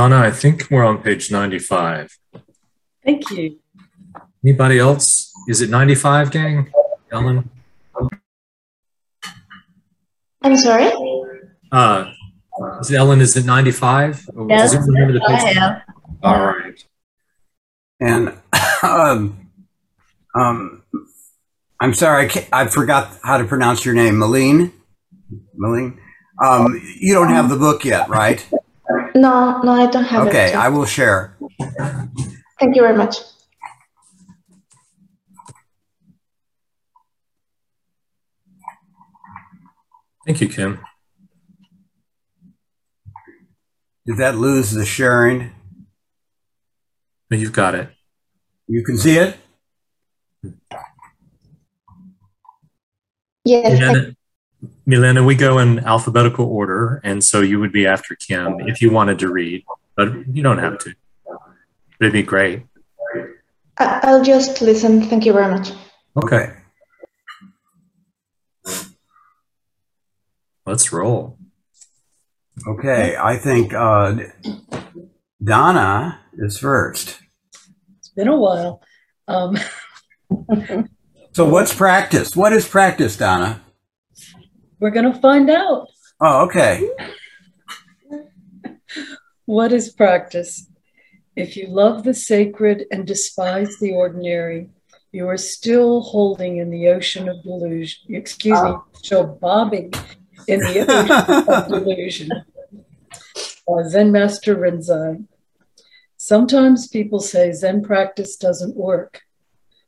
Donna, I think we're on page 95. Thank you. Anybody else? Is it 95, gang? Ellen? I'm sorry? Ellen, is it 95? Yes. Does it remember the page? I have. All right. And I'm sorry, I forgot how to pronounce your name. Malene? Malene? You don't have the book yet, right? No, I don't have it. Okay, I will share. Thank you very much. Thank you, Kim. Did that lose the sharing? No, you've got it. You can see it? Yes. Milena, we go in alphabetical order, and so you would be after Kim if you wanted to read, but you don't have to. It'd be great. I'll just listen. Thank you very much. Okay. Let's roll. Okay, I think Donna is first. It's been a while. So what's practice? What is practice, Donna? We're going to find out. Oh, okay. What is practice? If you love the sacred and despise the ordinary, you are still holding in the ocean of delusion. Excuse me, still bobbing in the ocean of delusion. Zen master Rinzai. Sometimes people say Zen practice doesn't work.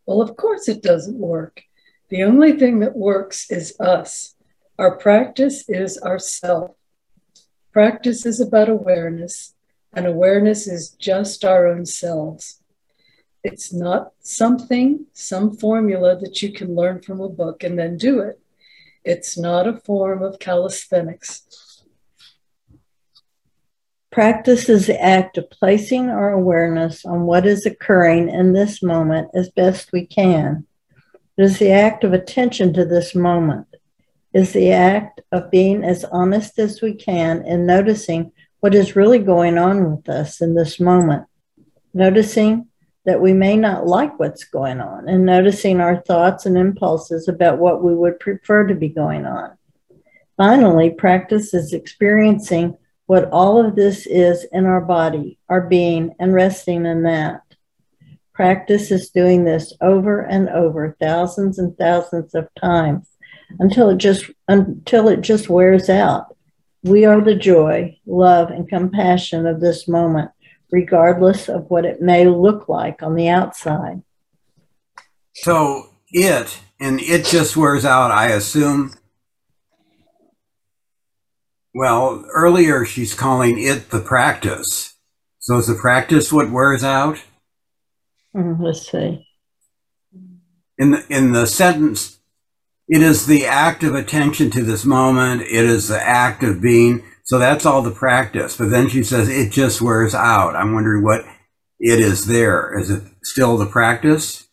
Well, of course it doesn't work. The only thing that works is us. Our practice is ourself. Practice is about awareness, and awareness is just our own selves. It's not something, some formula that you can learn from a book and then do it. It's not a form of calisthenics. Practice is the act of placing our awareness on what is occurring in this moment as best we can. It is the act of attention to this moment. Is the act of being as honest as we can and noticing what is really going on with us in this moment. Noticing that we may not like what's going on and noticing our thoughts and impulses about what we would prefer to be going on. Finally, practice is experiencing what all of this is in our body, our being, and resting in that. Practice is doing this over and over, thousands and thousands of times, until it just wears out. We are the joy, love, and compassion of this moment, regardless of what it may look like on the outside. So it just wears out, I assume. Well, earlier she's calling it the practice. So is the practice what wears out? Let's see. In the sentence, it is the act of attention to this moment. It is the act of being. So that's all the practice. But then she says, it just wears out. I'm wondering what it is there. Is it still the practice?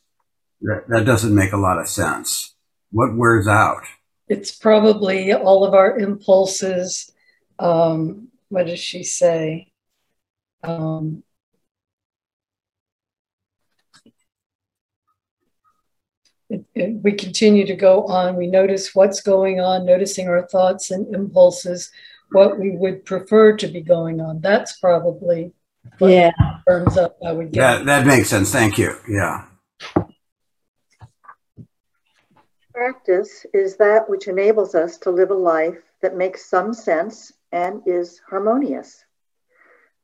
That doesn't make a lot of sense. What wears out? It's probably all of our impulses. What does she say? We continue to go on. We notice what's going on, noticing our thoughts and impulses, what we would prefer to be going on. That's probably what firms up, I would guess. That makes sense. Thank you. Yeah. Practice is that which enables us to live a life that makes some sense and is harmonious.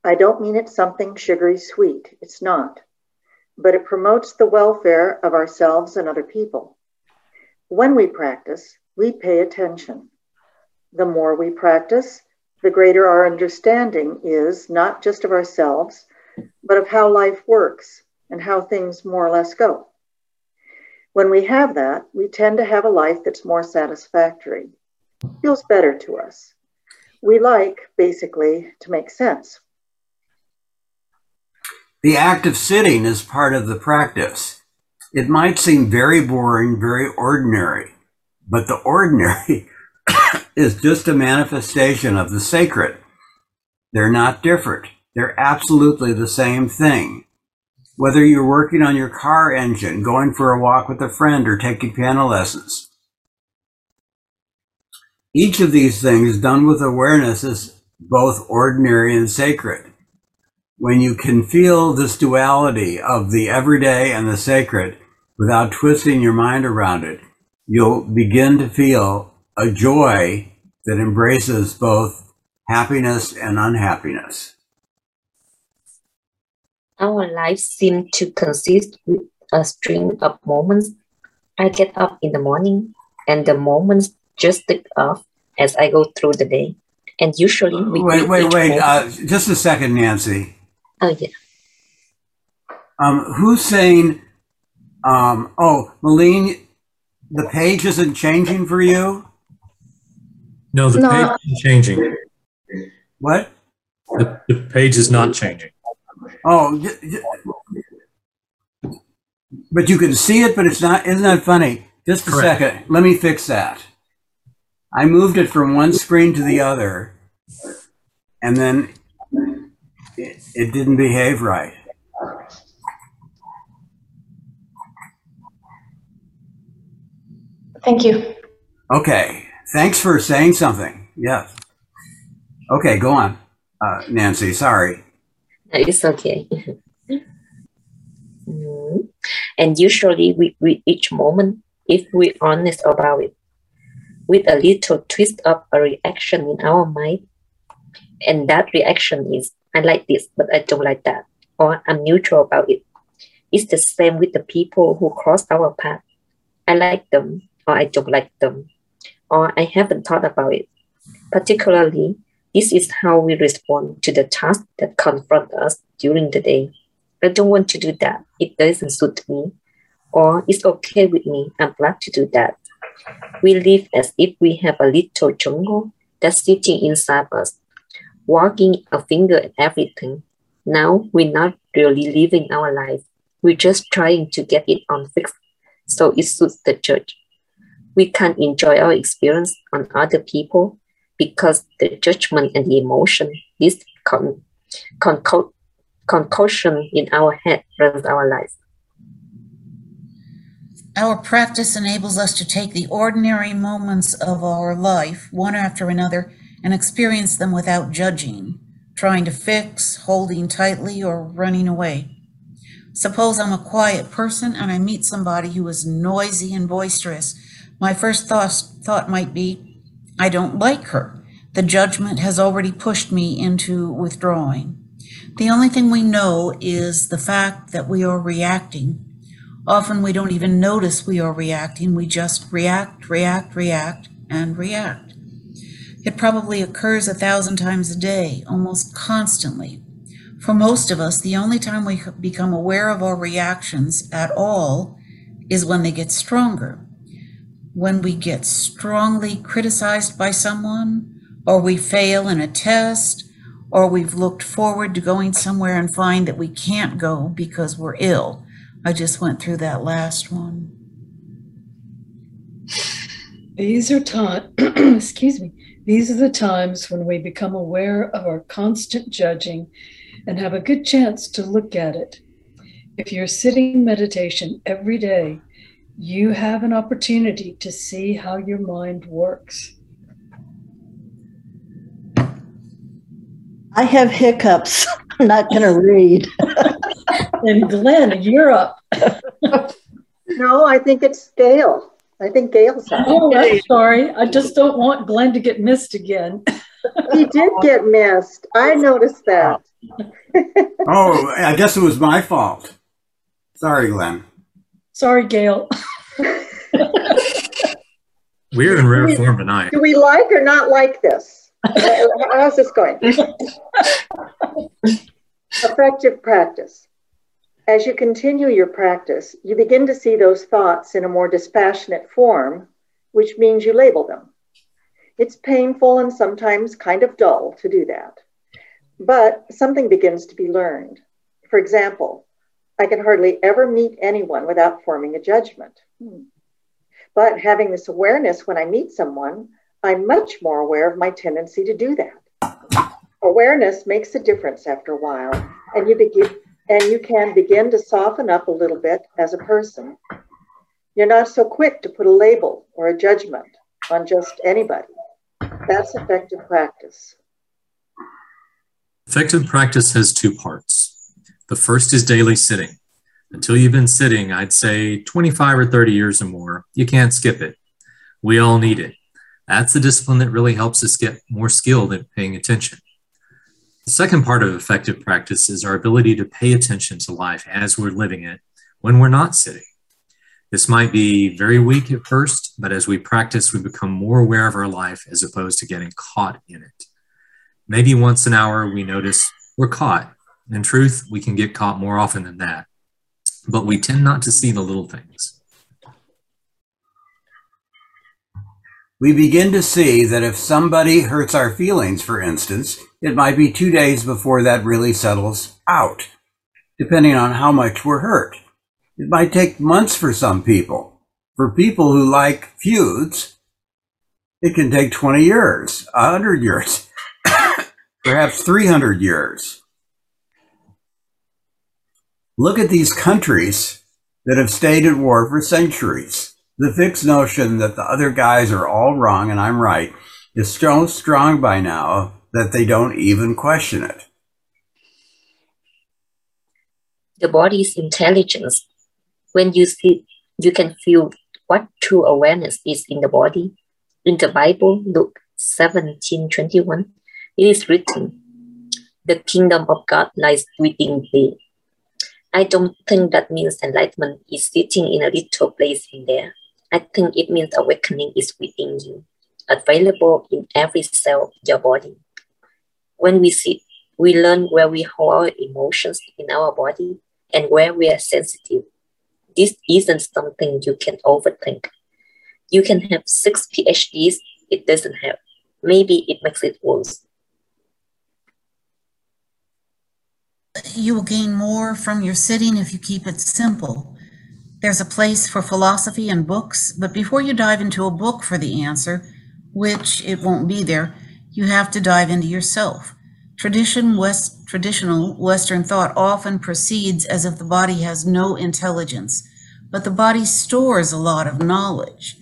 I don't mean it's something sugary sweet. It's not. But it promotes the welfare of ourselves and other people. When we practice, we pay attention. The more we practice, the greater our understanding is, not just of ourselves, but of how life works and how things more or less go. When we have that, we tend to have a life that's more satisfactory, feels better to us. We like, basically, to make sense. The act of sitting is part of the practice. It might seem very boring, very ordinary, but the ordinary is just a manifestation of the sacred. They're not different. They're absolutely the same thing. Whether you're working on your car engine, going for a walk with a friend, or taking piano lessons, each of these things done with awareness is both ordinary and sacred. When you can feel this duality of the everyday and the sacred without twisting your mind around it, you'll begin to feel a joy that embraces both happiness and unhappiness. Our life seems to consist with a string of moments. I get up in the morning and the moments just stick off as I go through the day. And usually we... Wait. Just a second, Nancy. Oh, yeah. Who's saying, Malene, the page isn't changing for you? No, the page isn't changing. What? The page is not changing. Oh, but you can see it, but it's not, isn't that funny? Just a second. Let me fix that. I moved it from one screen to the other, and then it didn't behave right. Thank you. Okay. Thanks for saying something. Yeah. Okay, go on, Nancy. Sorry. It's okay. And usually with each moment, if we're honest about it, with a little twist of a reaction in our mind, and that reaction is, I like this, but I don't like that, or I'm neutral about it. It's the same with the people who cross our path. I like them, or I don't like them, or I haven't thought about it. Particularly, this is how we respond to the tasks that confront us during the day. I don't want to do that. It doesn't suit me, or it's okay with me. I'm glad to do that. We live as if we have a little jungle that's sitting inside us, walking a finger at everything. Now we're not really living our life. We're just trying to get it on fixed so it suits the church. We can't enjoy our experience on other people because the judgment and the emotion, this concoction in our head runs our life. Our practice enables us to take the ordinary moments of our life, one after another, and experience them without judging, trying to fix, holding tightly, or running away. Suppose I'm a quiet person and I meet somebody who is noisy and boisterous. My first thought might be, I don't like her. The judgment has already pushed me into withdrawing. The only thing we know is the fact that we are reacting. Often we don't even notice we are reacting. We just react, and react. It probably occurs 1,000 times a day, almost constantly. For most of us, the only time we become aware of our reactions at all is when they get stronger. When we get strongly criticized by someone, or we fail in a test, or we've looked forward to going somewhere and find that we can't go because we're ill. I just went through that last one. These are These are the times when we become aware of our constant judging and have a good chance to look at it. If you're sitting meditation every day, you have an opportunity to see how your mind works. I have hiccups. I'm not going to read. And Glenn, you're up. No, I think it's Gail. I think Gail's on. Oh, I'm sorry. I just don't want Glenn to get missed again. He did get missed. I noticed that. Oh, I guess it was my fault. Sorry, Glenn. Sorry, Gail. We're in rare form tonight. Do we like or not like this? How's this going? Effective practice. As you continue your practice, you begin to see those thoughts in a more dispassionate form, which means you label them. It's painful and sometimes kind of dull to do that, but something begins to be learned. For example, I can hardly ever meet anyone without forming a judgment. But having this awareness when I meet someone, I'm much more aware of my tendency to do that. Awareness makes a difference after a while, and you can begin to soften up a little bit as a person. You're not so quick to put a label or a judgment on just anybody. That's effective practice. Effective practice has two parts. The first is daily sitting. Until you've been sitting, I'd say 25 or 30 years or more, you can't skip it. We all need it. That's the discipline that really helps us get more skilled at paying attention. The second part of effective practice is our ability to pay attention to life as we're living it when we're not sitting. This might be very weak at first, but as we practice, we become more aware of our life as opposed to getting caught in it. Maybe once an hour, we notice we're caught. In truth, we can get caught more often than that, but we tend not to see the little things. We begin to see that if somebody hurts our feelings, for instance, it might be 2 days before that really settles out, depending on how much we're hurt. It might take months for some people. For people who like feuds, it can take 20 years, 100 years, perhaps 300 years. Look at these countries that have stayed at war for centuries. The fixed notion that the other guys are all wrong and I'm right is so strong by now that they don't even question it. The body's intelligence. When you sit, you can feel what true awareness is in the body. In the Bible, Luke 17:21, it is written, "The kingdom of God lies within thee." I don't think that means enlightenment is sitting in a little place in there. I think it means awakening is within you, available in every cell of your body. When we sit, we learn where we hold our emotions in our body and where we are sensitive. This isn't something you can overthink. You can have 6 PhDs, it doesn't help. Maybe it makes it worse. You will gain more from your sitting if you keep it simple. There's a place for philosophy and books, but before you dive into a book for the answer, which it won't be there, you have to dive into yourself. Traditional Western thought often proceeds as if the body has no intelligence, but the body stores a lot of knowledge.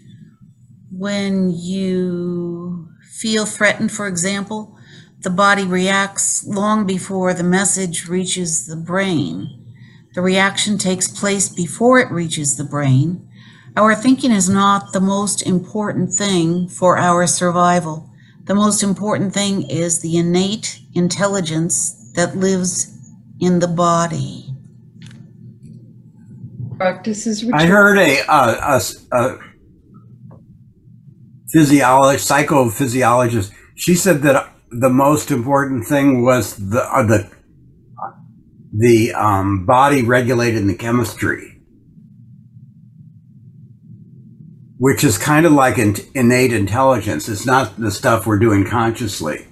When you feel threatened, for example, the body reacts long before the message reaches the brain. The reaction takes place before it reaches the brain. Our thinking is not the most important thing for our survival. The most important thing is the innate intelligence that lives in the body. Practices. I heard a psychophysiologist. She said that the most important thing was the body regulating the chemistry, which is kind of like an innate intelligence. It's not the stuff we're doing consciously,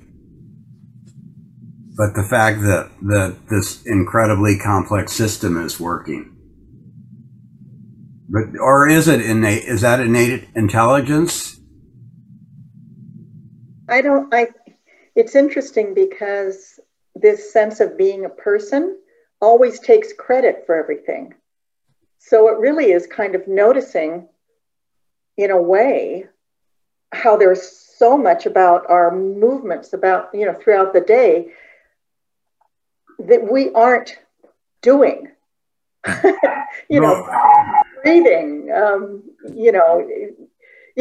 but the fact that this incredibly complex system is working. But, or is it innate? Is that innate intelligence? It's interesting because this sense of being a person always takes credit for everything. So it really is kind of noticing, in a way, how there's so much about our movements, about, you know, throughout the day that we aren't doing, breathing,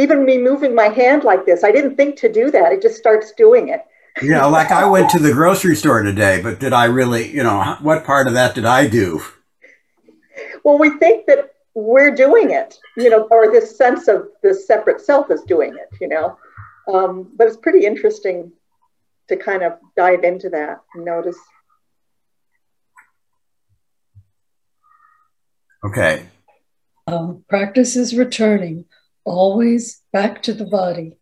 even me moving my hand like this. I didn't think to do that. It just starts doing it. Yeah. Like I went to the grocery store today, but did I really, what part of that did I do? Well, we think that we're doing it, or this sense of the separate self is doing it, but it's pretty interesting to kind of dive into that and notice. Okay. Practice is returning always back to the body,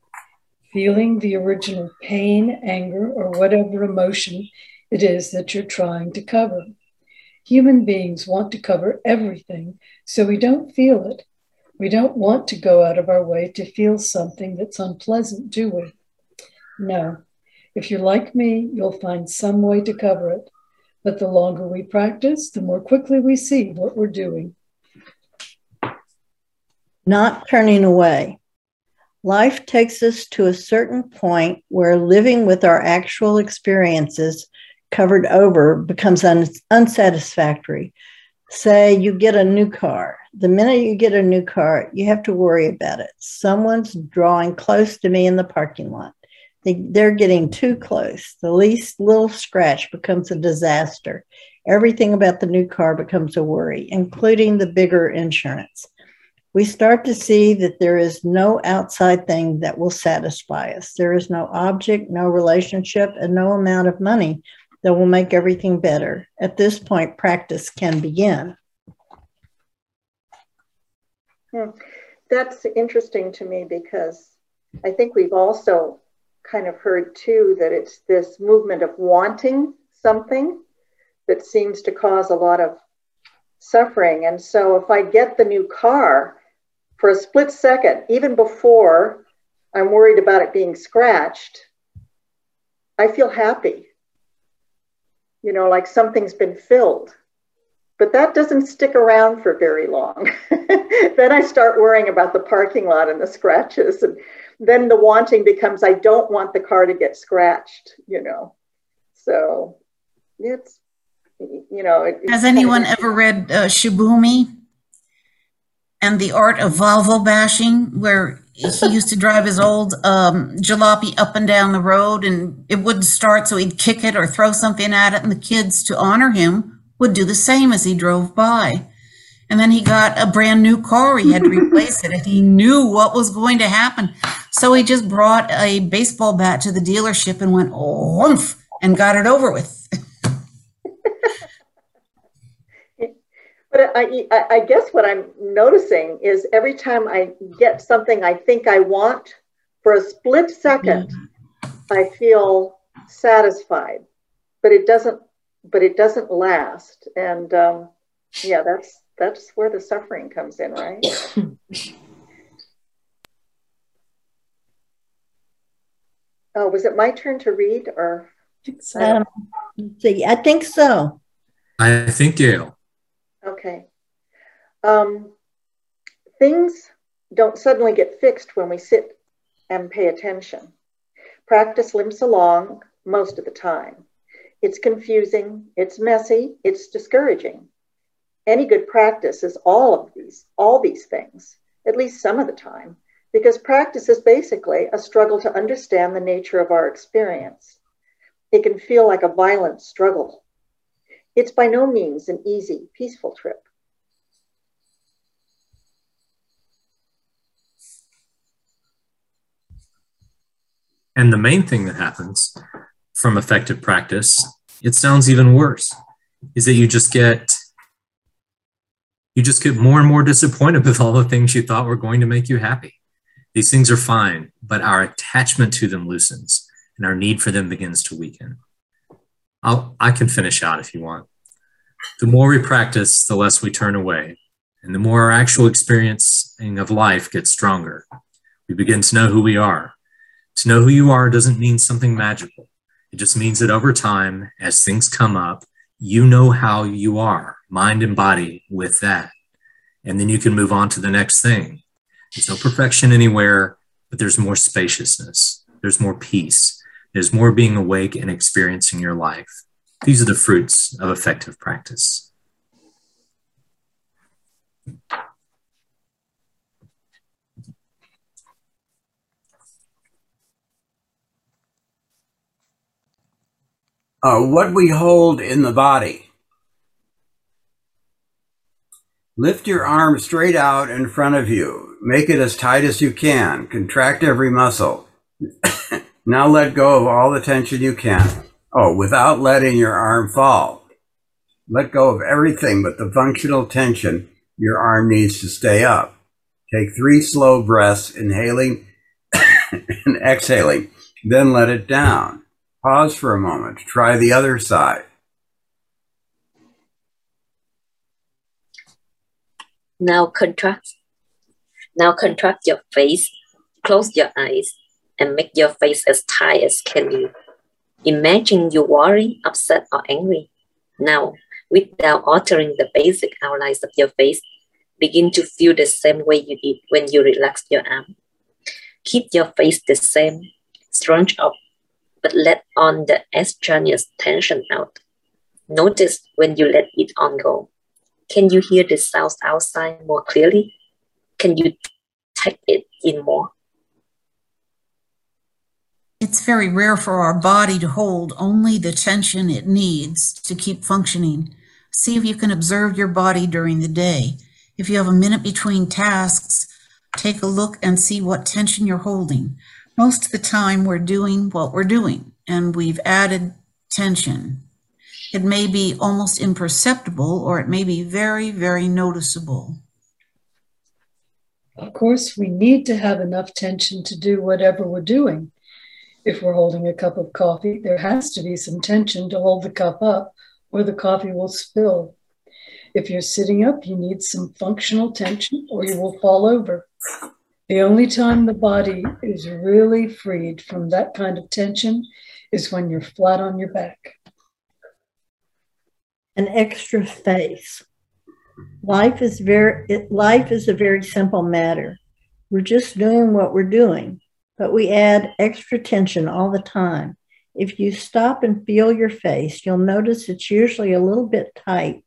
feeling the original pain, anger, or whatever emotion it is that you're trying to cover. Human beings want to cover everything, so we don't feel it. We don't want to go out of our way to feel something that's unpleasant, do we? No. If you're like me, you'll find some way to cover it. But the longer we practice, the more quickly we see what we're doing. Not turning away. Life takes us to a certain point where living with our actual experiences covered over becomes unsatisfactory. Say you get a new car. The minute you get a new car, you have to worry about it. Someone's drawing close to me in the parking lot. They're getting too close. The least little scratch becomes a disaster. Everything about the new car becomes a worry, including the bigger insurance. We start to see that there is no outside thing that will satisfy us. There is no object, no relationship, and no amount of money that will make everything better. At this point, practice can begin. That's interesting to me because I think we've also kind of heard too that it's this movement of wanting something that seems to cause a lot of suffering. And so if I get the new car, for a split second, even before I'm worried about it being scratched, I feel happy, you know, like something's been filled. But that doesn't stick around for very long. Then I start worrying about the parking lot and the scratches. And then the wanting becomes, I don't want the car to get scratched, you know. So it's, you know. Has anyone ever read Shibumi? And the art of Volvo bashing, where he used to drive his old jalopy up and down the road and it wouldn't start, so he'd kick it or throw something at it, and the kids, to honor him, would do the same as he drove by. And then he got a brand new car, he had to replace it, and he knew what was going to happen. So he just brought a baseball bat to the dealership and went, oomph, and got it over with. But I guess what I'm noticing is every time I get something I think I want, for a split second, I feel satisfied, but it doesn't last. And yeah, that's where the suffering comes in, right? Oh, was it my turn to read, or? I think so. I think you. Okay. Things don't suddenly get fixed when we sit and pay attention. Practice limps along most of the time. It's confusing, it's messy, it's discouraging. Any good practice is all these things, at least some of the time, because practice is basically a struggle to understand the nature of our experience. It can feel like a violent struggle. It's by no means an easy, peaceful trip. And the main thing that happens from effective practice, it sounds even worse, is that you just get more and more disappointed with all the things you thought were going to make you happy. These things are fine, but our attachment to them loosens and our need for them begins to weaken. I can finish out if you want. The more we practice, the less we turn away, and the more our actual experiencing of life gets stronger. We begin to know who we are. To know who you are doesn't mean something magical. It just means that over time, as things come up, you know how you are, mind and body, with that. And then you can move on to the next thing. There's no perfection anywhere, but there's more spaciousness. There's more peace. There's more being awake and experiencing your life. These are the fruits of effective practice. What we hold in the body. Lift your arm straight out in front of you. Make it as tight as you can. Contract every muscle. Now let go of all the tension you can. Oh, without letting your arm fall. Let go of everything but the functional tension your arm needs to stay up. Take 3 slow breaths, inhaling and exhaling, then let it down. Pause for a moment. Try the other side. Now contract your face, close your eyes, and make your face as tight as can be. Imagine you worry, upset, or angry. Now, without altering the basic outlines of your face, begin to feel the same way you did when you relaxed your arm. Keep your face the same, strung up, but let on the extraneous tension out. Notice when you let it on go. Can you hear the sounds outside more clearly? Can you take it in more? It's very rare for our body to hold only the tension it needs to keep functioning. See if you can observe your body during the day. If you have a minute between tasks, take a look and see what tension you're holding. Most of the time we're doing what we're doing and we've added tension. It may be almost imperceptible or it may be very, very noticeable. Of course, we need to have enough tension to do whatever we're doing. If we're holding a cup of coffee, there has to be some tension to hold the cup up or the coffee will spill. If you're sitting up, you need some functional tension or you will fall over. The only time the body is really freed from that kind of tension is when you're flat on your back. An extra space. Life is a very simple matter. We're just doing what we're doing, but we add extra tension all the time. If you stop and feel your face, you'll notice it's usually a little bit tight.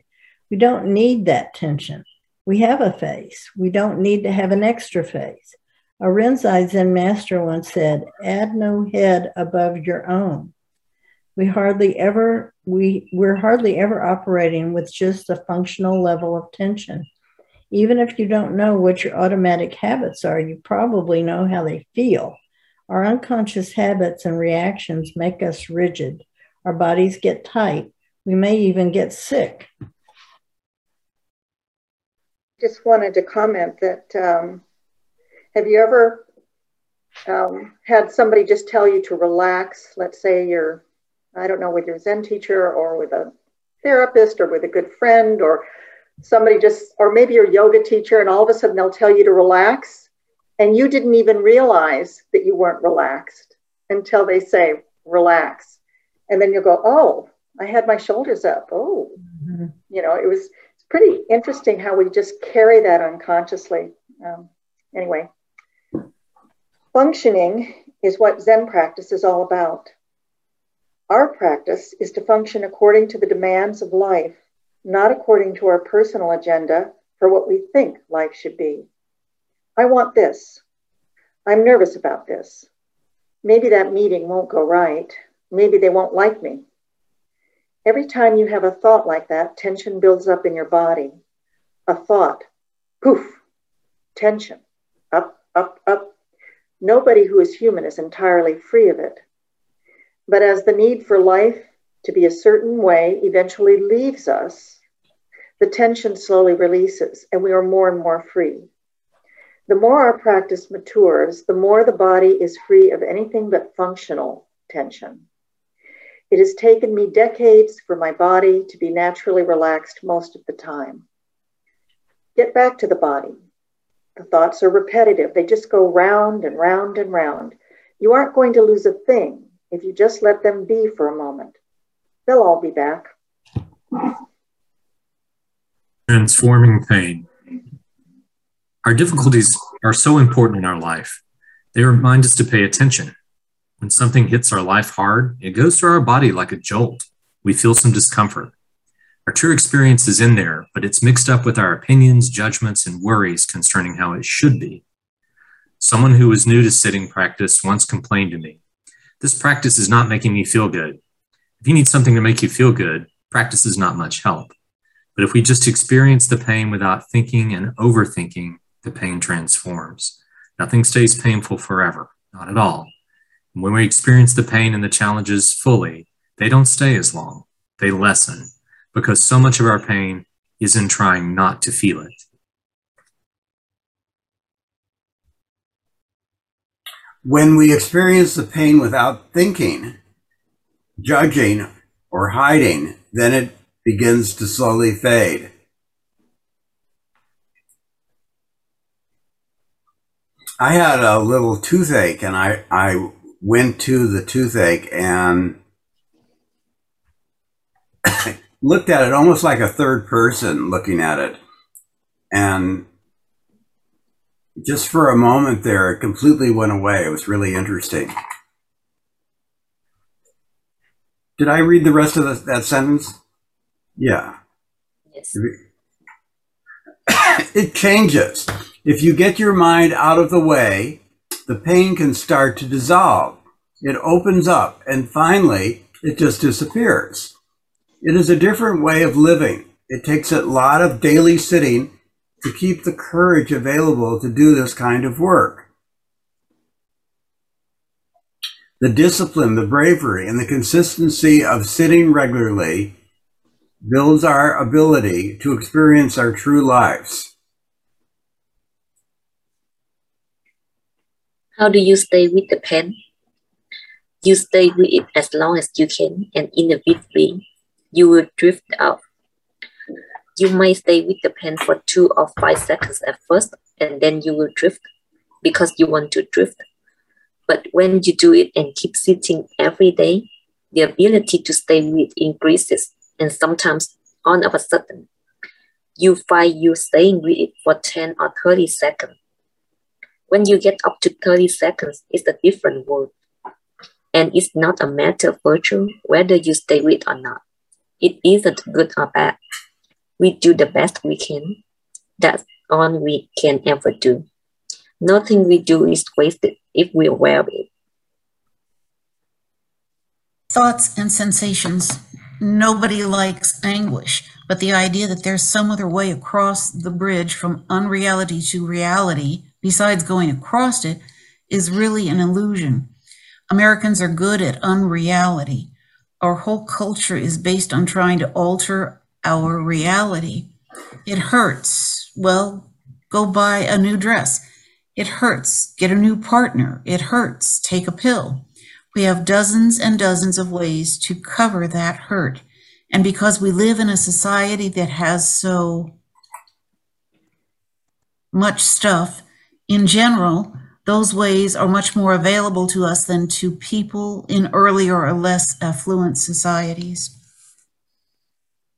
We don't need that tension. We have a face. We don't need to have an extra face. A Rinzai Zen master once said, add no head above your own. We're hardly ever operating with just a functional level of tension. Even if you don't know what your automatic habits are, you probably know how they feel. Our unconscious habits and reactions make us rigid. Our bodies get tight. We may even get sick. Just wanted to comment that have you ever had somebody just tell you to relax? Let's say you're, I don't know, with your Zen teacher or with a therapist or with a good friend or somebody just, or maybe your yoga teacher, and all of a sudden they'll tell you to relax and you didn't even realize that you weren't relaxed until they say relax. And then you'll go, oh, I had my shoulders up. Oh, mm-hmm. You know, it's pretty interesting how we just carry that unconsciously. Anyway, functioning is what Zen practice is all about. Our practice is to function according to the demands of life, not according to our personal agenda for what we think life should be. I want this. I'm nervous about this. Maybe that meeting won't go right. Maybe they won't like me. Every time you have a thought like that, tension builds up in your body. A thought, poof, tension, up, up, up. Nobody who is human is entirely free of it. But as the need for life to be a certain way eventually leaves us, the tension slowly releases and we are more and more free. The more our practice matures, the more the body is free of anything but functional tension. It has taken me decades for my body to be naturally relaxed most of the time. Get back to the body. The thoughts are repetitive. They just go round and round and round. You aren't going to lose a thing if you just let them be for a moment. They'll all be back. Transforming pain. Our difficulties are so important in our life. They remind us to pay attention. When something hits our life hard, it goes through our body like a jolt. We feel some discomfort. Our true experience is in there, but it's mixed up with our opinions, judgments, and worries concerning how it should be. Someone who was new to sitting practice once complained to me, "This practice is not making me feel good." If you need something to make you feel good, practice is not much help. But if we just experience the pain without thinking and overthinking, the pain transforms. Nothing stays painful forever, not at all. And when we experience the pain and the challenges fully, they don't stay as long, they lessen, because so much of our pain is in trying not to feel it. When we experience the pain without thinking, judging, or hiding, then it begins to slowly fade. I had a little toothache and I went to the toothache and looked at it almost like a third person looking at it. And just for a moment there, it completely went away. It was really interesting. Did I read the rest of that sentence? Yeah. Yes. It changes. If you get your mind out of the way, the pain can start to dissolve. It opens up, and finally, it just disappears. It is a different way of living. It takes a lot of daily sitting to keep the courage available to do this kind of work. The discipline, the bravery, and the consistency of sitting regularly builds our ability to experience our true lives. How do you stay with the pain? You stay with it as long as you can, and in the between, you will drift out. You may stay with the pain for 2 or 5 seconds at first, and then you will drift because you want to drift. But when you do it and keep sitting every day, the ability to stay with increases, and sometimes all of a sudden, you find you staying with it for 10 or 30 seconds. When you get up to 30 seconds, it's a different world. And it's not a matter of virtue whether you stay with it or not. It isn't good or bad. We do the best we can. That's all we can ever do. Nothing we do is wasted if we are aware of it. Thoughts and sensations. Nobody likes anguish, but the idea that there's some other way across the bridge from unreality to reality, besides going across it, is really an illusion. Americans are good at unreality. Our whole culture is based on trying to alter our reality. It hurts. Well, go buy a new dress. It hurts. Get a new partner. It hurts. Take a pill. We have dozens and dozens of ways to cover that hurt. And because we live in a society that has so much stuff, in general, those ways are much more available to us than to people in earlier or less affluent societies.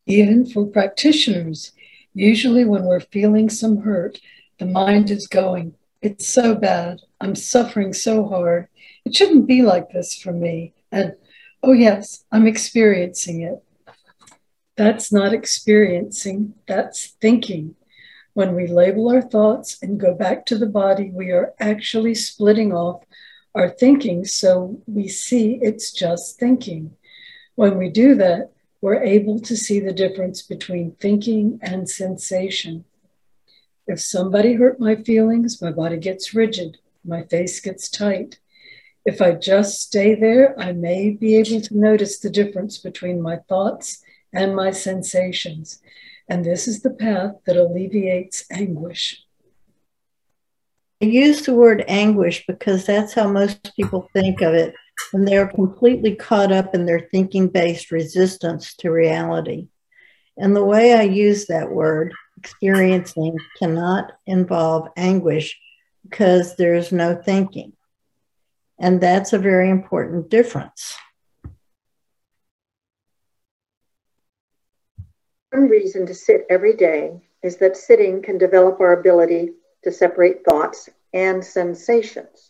Even for practitioners, usually when we're feeling some hurt, the mind is going, it's so bad, I'm suffering so hard, it shouldn't be like this for me, and oh yes, I'm experiencing it. That's not experiencing, that's thinking. When we label our thoughts and go back to the body, we are actually splitting off our thinking so we see it's just thinking. When we do that, we're able to see the difference between thinking and sensation. If somebody hurt my feelings, my body gets rigid, my face gets tight. If I just stay there, I may be able to notice the difference between my thoughts and my sensations. And this is the path that alleviates anguish. I use the word anguish because that's how most people think of it, when they are completely caught up in their thinking-based resistance to reality. And the way I use that word, experiencing, cannot involve anguish because there is no thinking. And that's a very important difference. One reason to sit every day is that sitting can develop our ability to separate thoughts and sensations.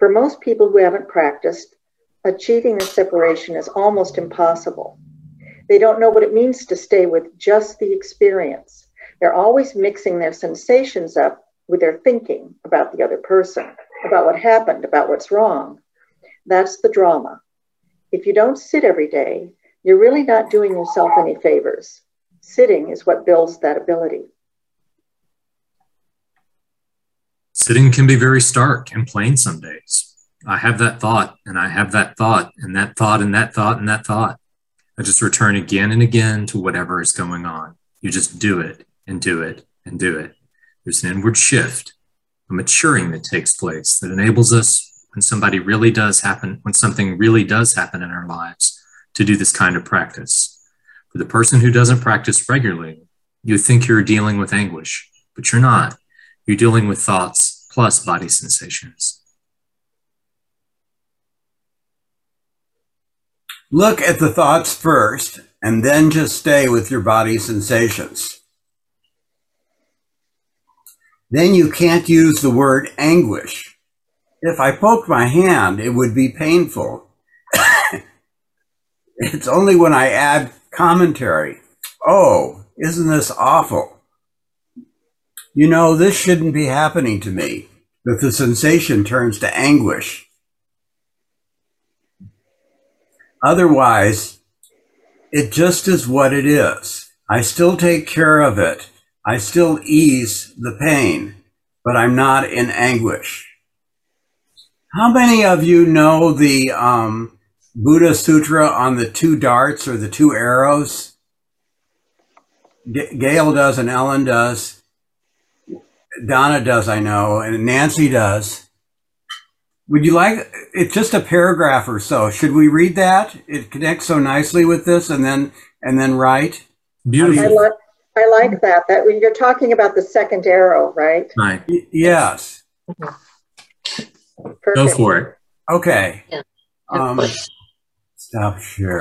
For most people who haven't practiced, achieving this separation is almost impossible. They don't know what it means to stay with just the experience. They're always mixing their sensations up with their thinking about the other person, about what happened, about what's wrong. That's the drama. If you don't sit every day, you're really not doing yourself any favors. Sitting is what builds that ability. Sitting can be very stark and plain some days. I have that thought, and I have that thought, and that thought, and that thought, and that thought. I just return again and again to whatever is going on. You just do it, and do it, and do it. There's an inward shift, a maturing that takes place that enables us, when something really does happen in our lives, to do this kind of practice. For the person who doesn't practice regularly, you think you're dealing with anguish, but you're not. You're dealing with thoughts plus body sensations. Look at the thoughts first and then just stay with your body sensations. Then you can't use the word anguish. If I poked my hand, it would be painful. It's only when I add commentary. Oh, isn't this awful? You know, this shouldn't be happening to me, that the sensation turns to anguish. Otherwise, it just is what it is. I still take care of it. I still ease the pain, but I'm not in anguish. How many of you know the Buddha Sutra on the two darts or the two arrows? Gail does and Ellen does. Donna does, I know, and Nancy does. Would you like, it's just a paragraph or so. Should we read that? It connects so nicely with this and then write. Beautiful. I like that. That when you're talking about the second arrow, right? Right. Yes. Perfect. Go for it. Okay. Yeah. Stop share.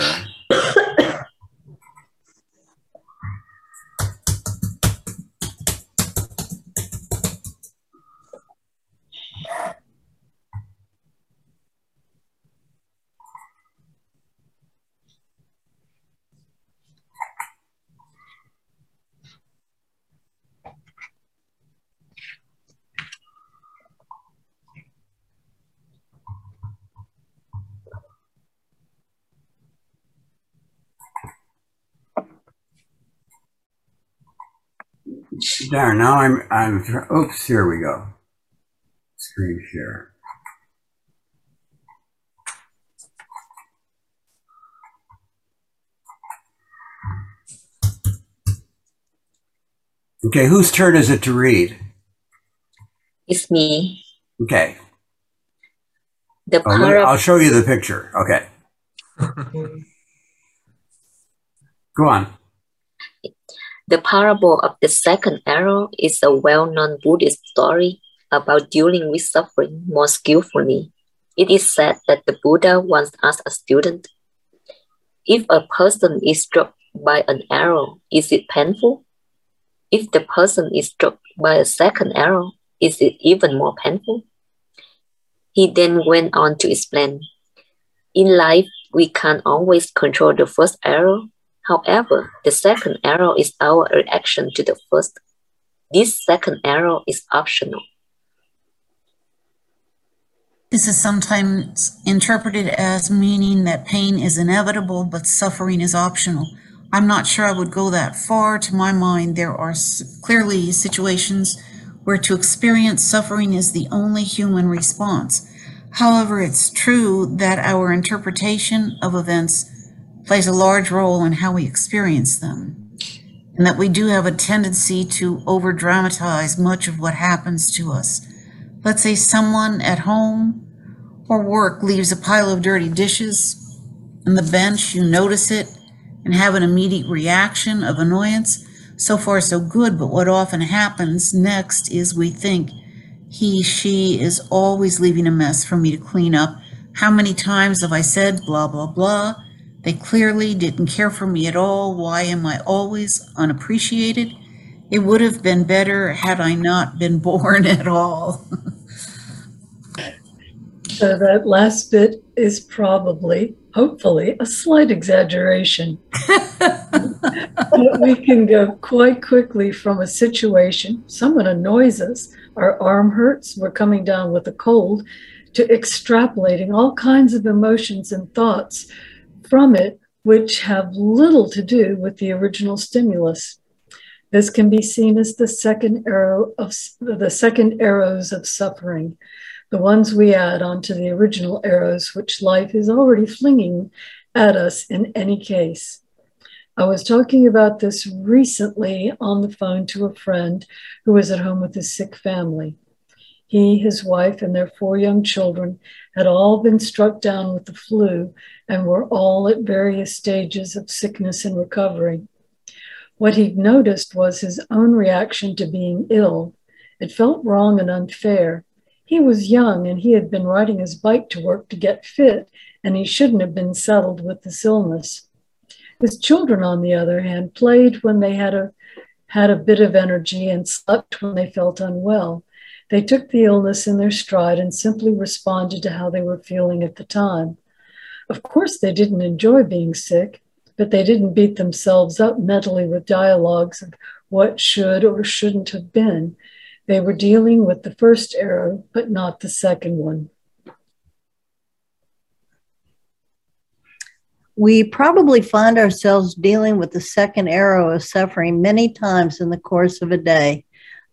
Darn, now I'm, oops, here we go. Screen share. Okay, whose turn is it to read? It's me. Okay. The I'll show you the picture. Okay. Go on. The parable of the second arrow is a well-known Buddhist story about dealing with suffering more skillfully. It is said that the Buddha once asked a student, if a person is struck by an arrow, is it painful? If the person is struck by a second arrow, is it even more painful? He then went on to explain, in life, we can't always control the first arrow. However, the second arrow is our reaction to the first. This second arrow is optional. This is sometimes interpreted as meaning that pain is inevitable, but suffering is optional. I'm not sure I would go that far. To my mind, there are clearly situations where to experience suffering is the only human response. However, it's true that our interpretation of events plays a large role in how we experience them, and that we do have a tendency to over-dramatize much of what happens to us. Let's say someone at home or work leaves a pile of dirty dishes on the bench. You notice it and have an immediate reaction of annoyance. So far, so good, but what often happens next is we think, he, she is always leaving a mess for me to clean up. How many times have I said blah, blah, blah? They clearly didn't care for me at all. Why am I always unappreciated? It would have been better had I not been born at all. So that last bit is probably, hopefully, a slight exaggeration. But we can go quite quickly from a situation, someone annoys us, our arm hurts, we're coming down with a cold, to extrapolating all kinds of emotions and thoughts from it, which have little to do with the original stimulus. This can be seen as the second arrow of the second arrows of suffering, the ones we add onto the original arrows, which life is already flinging at us in any case. I was talking about this recently on the phone to a friend who was at home with his sick family. He, his wife, and their 4 young children had all been struck down with the flu and were all at various stages of sickness and recovery. What he'd noticed was his own reaction to being ill. It felt wrong and unfair. He was young and he had been riding his bike to work to get fit, and he shouldn't have been saddled with this illness. His children, on the other hand, played when they had a bit of energy and slept when they felt unwell. They took the illness in their stride and simply responded to how they were feeling at the time. Of course, they didn't enjoy being sick, but they didn't beat themselves up mentally with dialogues of what should or shouldn't have been. They were dealing with the first arrow, but not the second one. We probably find ourselves dealing with the second arrow of suffering many times in the course of a day.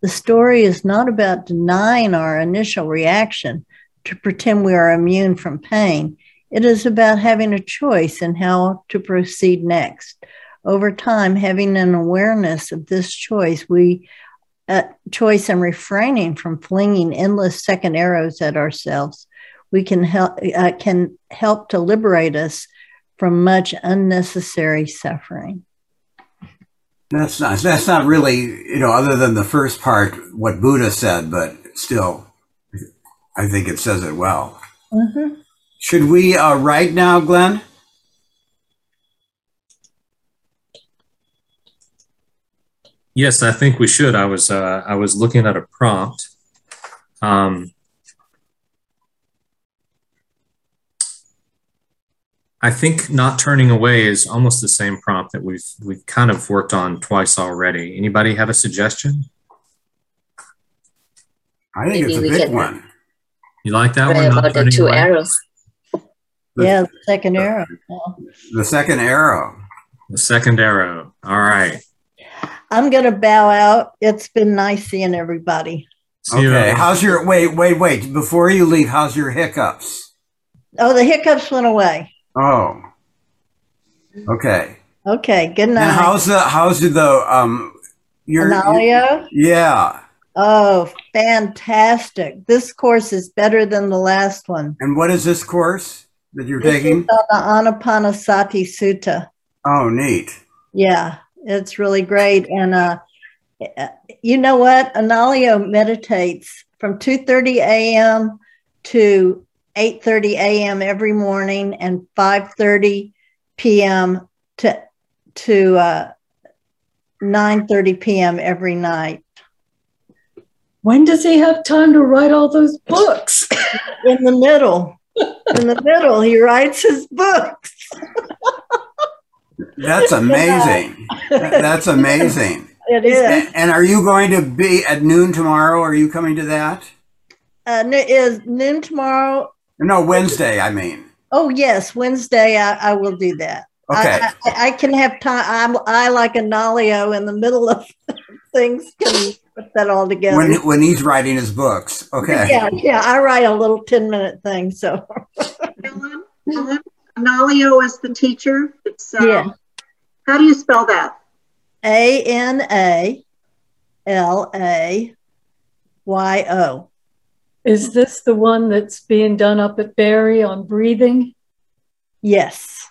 The story is not about denying our initial reaction to pretend we are immune from pain. It is about having a choice in how to proceed next. Over time, having an awareness of this choice, and refraining from flinging endless second arrows at ourselves, we can help to liberate us from much unnecessary suffering. That's nice. That's not really, you know, other than the first part, what Buddha said, but still, I think it says it well. Mm-hmm. Should we right now, Glenn? Yes, I think we should. I was looking at a prompt. I think not turning away is almost the same prompt that we've kind of worked on twice already. Anybody have a suggestion? I think it's a big one. You like that one? About the two arrows. Yeah, the second arrow. The second arrow. The second arrow. All right. I'm going to bow out. It's been nice seeing everybody. Okay. How's your, wait. Before you leave, how's your hiccups? Oh, the hiccups went away. Oh, okay. Okay, good night. And how's the Anālayo? Yeah. Oh, fantastic. This course is better than the last one. And what is this course that you're taking? It's on the Anapanasati Sutta. Oh, neat. Yeah, it's really great. And you know what? Anālayo meditates from 2:30 a.m. to 8:30 a.m. every morning and 5:30 p.m. to 9:30 p.m. every night. When does he have time to write all those books? In the middle. In the middle, he writes his books. That's amazing. Yeah. That's amazing. It is. And are you going to be at noon tomorrow? Are you coming to that? It is noon tomorrow. No, Wednesday, I mean. Oh, yes. Wednesday, I will do that. Okay. I can have time. I like Anālayo in the middle of things. Can put that all together. When he's writing his books. Okay. Yeah. I write a little 10-minute thing. So. Anālayo is the teacher. It's, yeah. How do you spell that? ANALAYO. Is this the one that's being done up at Barry on breathing? Yes.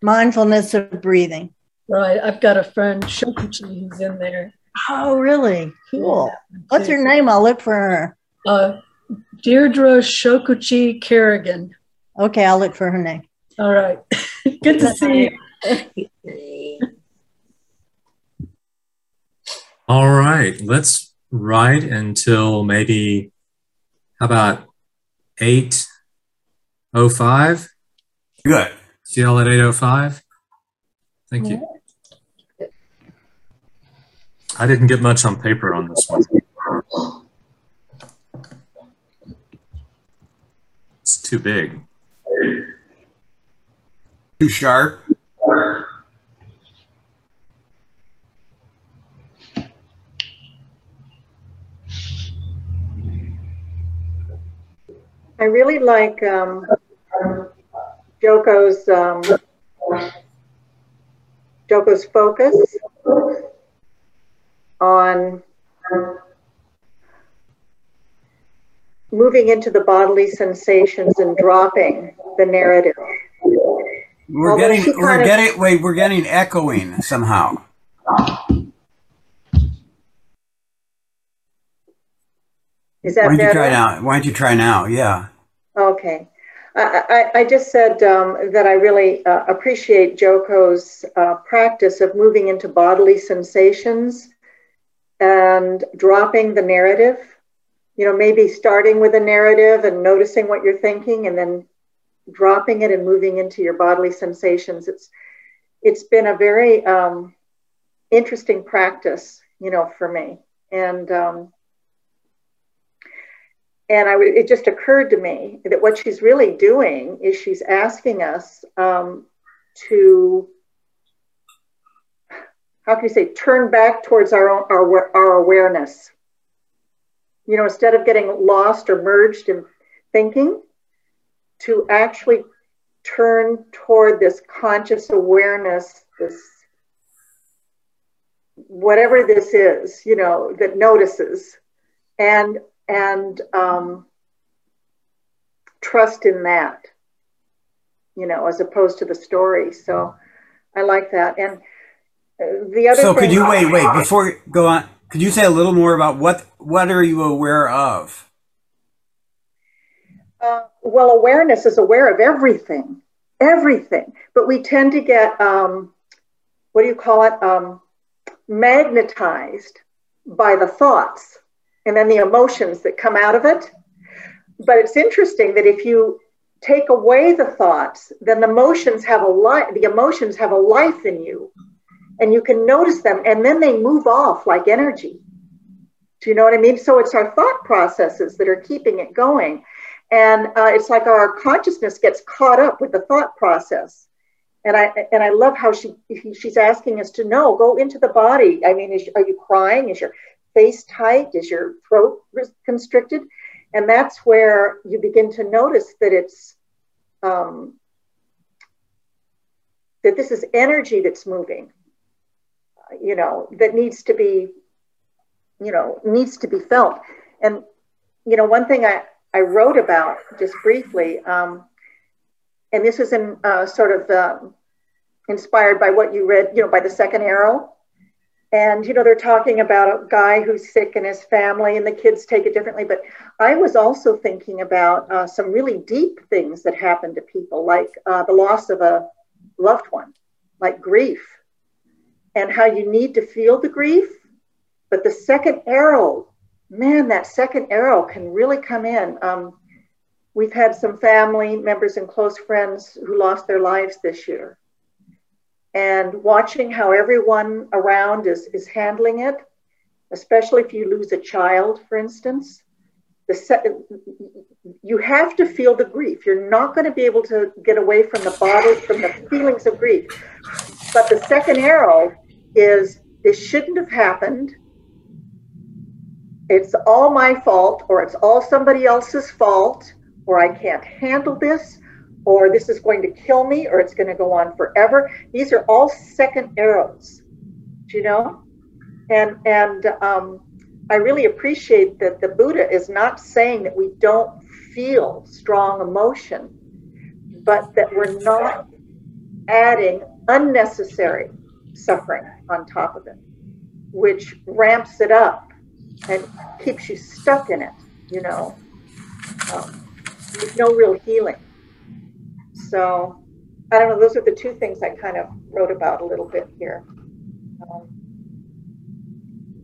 Mindfulness of breathing. Right. I've got a friend, Shokuchi, who's in there. Oh, really? Cool. Yeah. What's her name? I'll look for her. Deirdre Shokuchi-Kerrigan. Okay, I'll look for her name. All right. Good to see you. All right. Let's ride until maybe... How about 8:05? Good. See y'all at 8:05. Thank you. I didn't get much on paper on this one. It's too big. Too sharp. I really like Joko's focus on moving into the bodily sensations and dropping the narrative. We're getting echoing somehow. Is that better? Why don't you try now? Yeah. Okay. I just said that I really appreciate Joko's practice of moving into bodily sensations and dropping the narrative. You know, maybe starting with a narrative and noticing what you're thinking and then dropping it and moving into your bodily sensations. It's been a very interesting practice, you know, for me. And it just occurred to me that what she's really doing is she's asking us to, how can you say, turn back towards our own, our awareness. You know, instead of getting lost or merged in thinking, to actually turn toward this conscious awareness, this, whatever this is, you know, that notices, and trust in that, you know, as opposed to the story. So I like that. And the other thing. So could you, wait, before you go on, could you say a little more about what are you aware of? Well, awareness is aware of everything, everything. But we tend to get, what do you call it? Magnetized by the thoughts and then the emotions that come out of it. But it's interesting that if you take away the thoughts, then the emotions have a life. The emotions have a life in you. And you can notice them, and then they move off like energy. Do you know what I mean? So it's our thought processes that are keeping it going. And it's like our consciousness gets caught up with the thought process. And I love how she's asking us to know, go into the body. I mean, are you crying? Is your face tight? Is your throat constricted? And that's where you begin to notice that it's, that this is energy that's moving. You know, that needs to be, you know, needs to be felt. And, you know, one thing I wrote about just briefly, and this is in sort of inspired by what you read, you know, by The Second Arrow. And, you know, they're talking about a guy who's sick and his family and the kids take it differently. But I was also thinking about some really deep things that happen to people, like the loss of a loved one, like grief. And how you need to feel the grief. But the second arrow, man, that second arrow can really come in. We've had some family members and close friends who lost their lives this year. And watching how everyone around is handling it, especially if you lose a child, for instance, you have to feel the grief. You're not going to be able to get away from the body, from the feelings of grief. But the second arrow is, this shouldn't have happened. It's all my fault, or it's all somebody else's fault, or I can't handle this, or this is going to kill me, or it's going to go on forever. These are all second arrows, you know? And I really appreciate that the Buddha is not saying that we don't feel strong emotion, but that we're not adding unnecessary suffering on top of it, which ramps it up and keeps you stuck in it, you know, with no real healing. So I don't know, those are the two things I kind of wrote about a little bit here.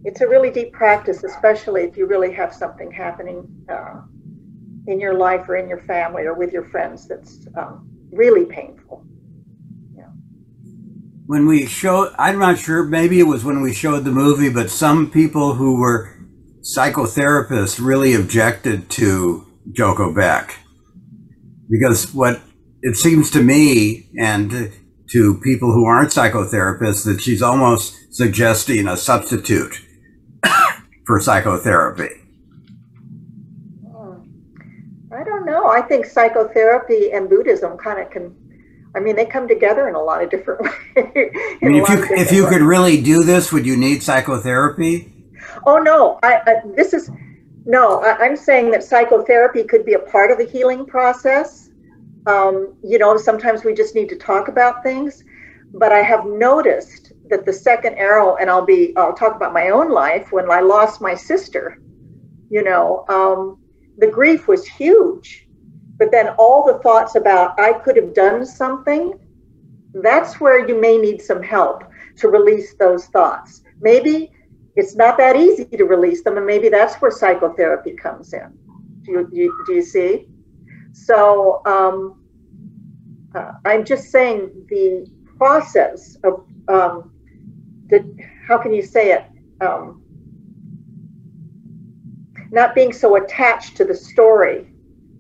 It's a really deep practice, especially if you really have something happening in your life or in your family or with your friends that's really painful. When we showed, I'm not sure, maybe it was when we showed the movie, but some people who were psychotherapists really objected to Joko Beck. Because what it seems to me and to people who aren't psychotherapists, that she's almost suggesting a substitute for psychotherapy. I don't know. I think psychotherapy and Buddhism kind of can, I mean, they come together in a lot of different ways. I mean, if you could really do this, would you need psychotherapy? Oh, no. I'm saying that psychotherapy could be a part of the healing process. You know, sometimes we just need to talk about things. But I have noticed that the second arrow, and I'll talk about my own life when I lost my sister, you know, the grief was huge. But then all the thoughts about, I could have done something, that's where you may need some help to release those thoughts. Maybe it's not that easy to release them, and maybe that's where psychotherapy comes in. Do you see? So I'm just saying the process of, how can you say it? Not being so attached to the story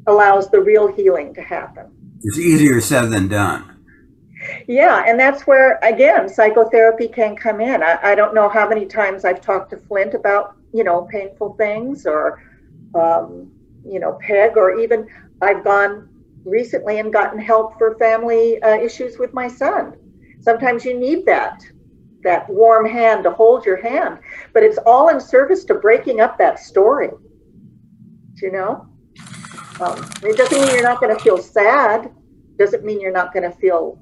allows the real healing to happen. It's easier said than done. Yeah, and that's where, again, psychotherapy can come in. I don't know how many times I've talked to Flint about, you know, painful things, or, you know, Peg, or even I've gone recently and gotten help for family issues with my son. Sometimes you need that warm hand to hold your hand, but it's all in service to breaking up that story, do you know? It doesn't mean you're not going to feel sad. Doesn't mean you're not going to feel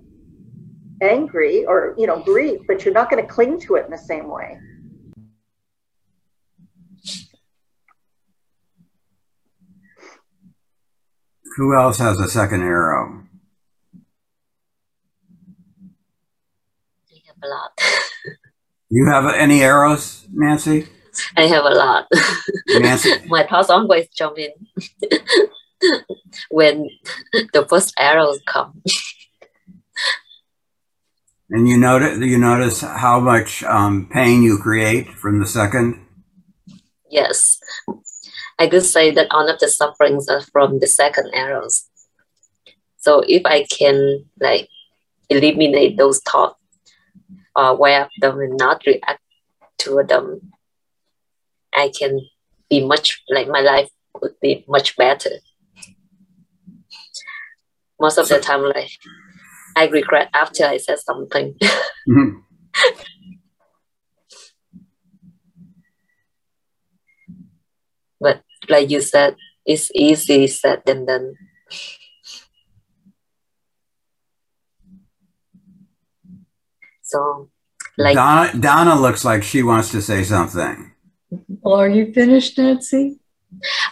angry or, you know, grief, but you're not going to cling to it in the same way. Who else has a second arrow? I have a lot. You have any arrows, Nancy? I have a lot. Nancy. My thoughts always jump in when the first arrows come. And you notice how much pain you create from the second? Yes. I could say that all of the sufferings are from the second arrows. So if I can like eliminate those thoughts or aware of them and not react to them, I can be much, like my life would be much better. Most of the time, like, I regret after I said something. Mm-hmm. But like you said, it's easy said than done. So, like Donna looks like she wants to say something. Well, are you finished, Nancy?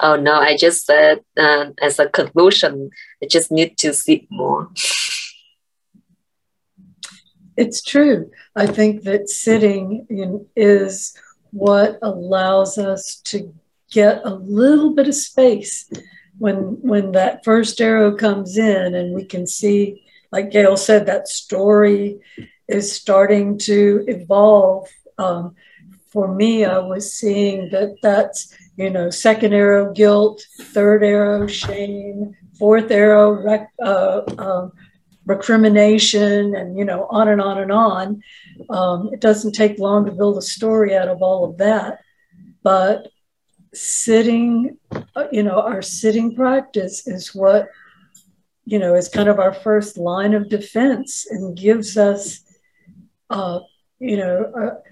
Oh no, I just said as a conclusion, I just need to sleep more. It's true. I think that sitting in is what allows us to get a little bit of space when that first arrow comes in, and we can see, like Gail said, that story is starting to evolve. For me, I was seeing that that's, you know, second arrow, guilt, third arrow, shame, fourth arrow, recrimination, and, you know, on and on and on. It doesn't take long to build a story out of all of that. But sitting, you know, our sitting practice is what, you know, is kind of our first line of defense, and gives us, you know,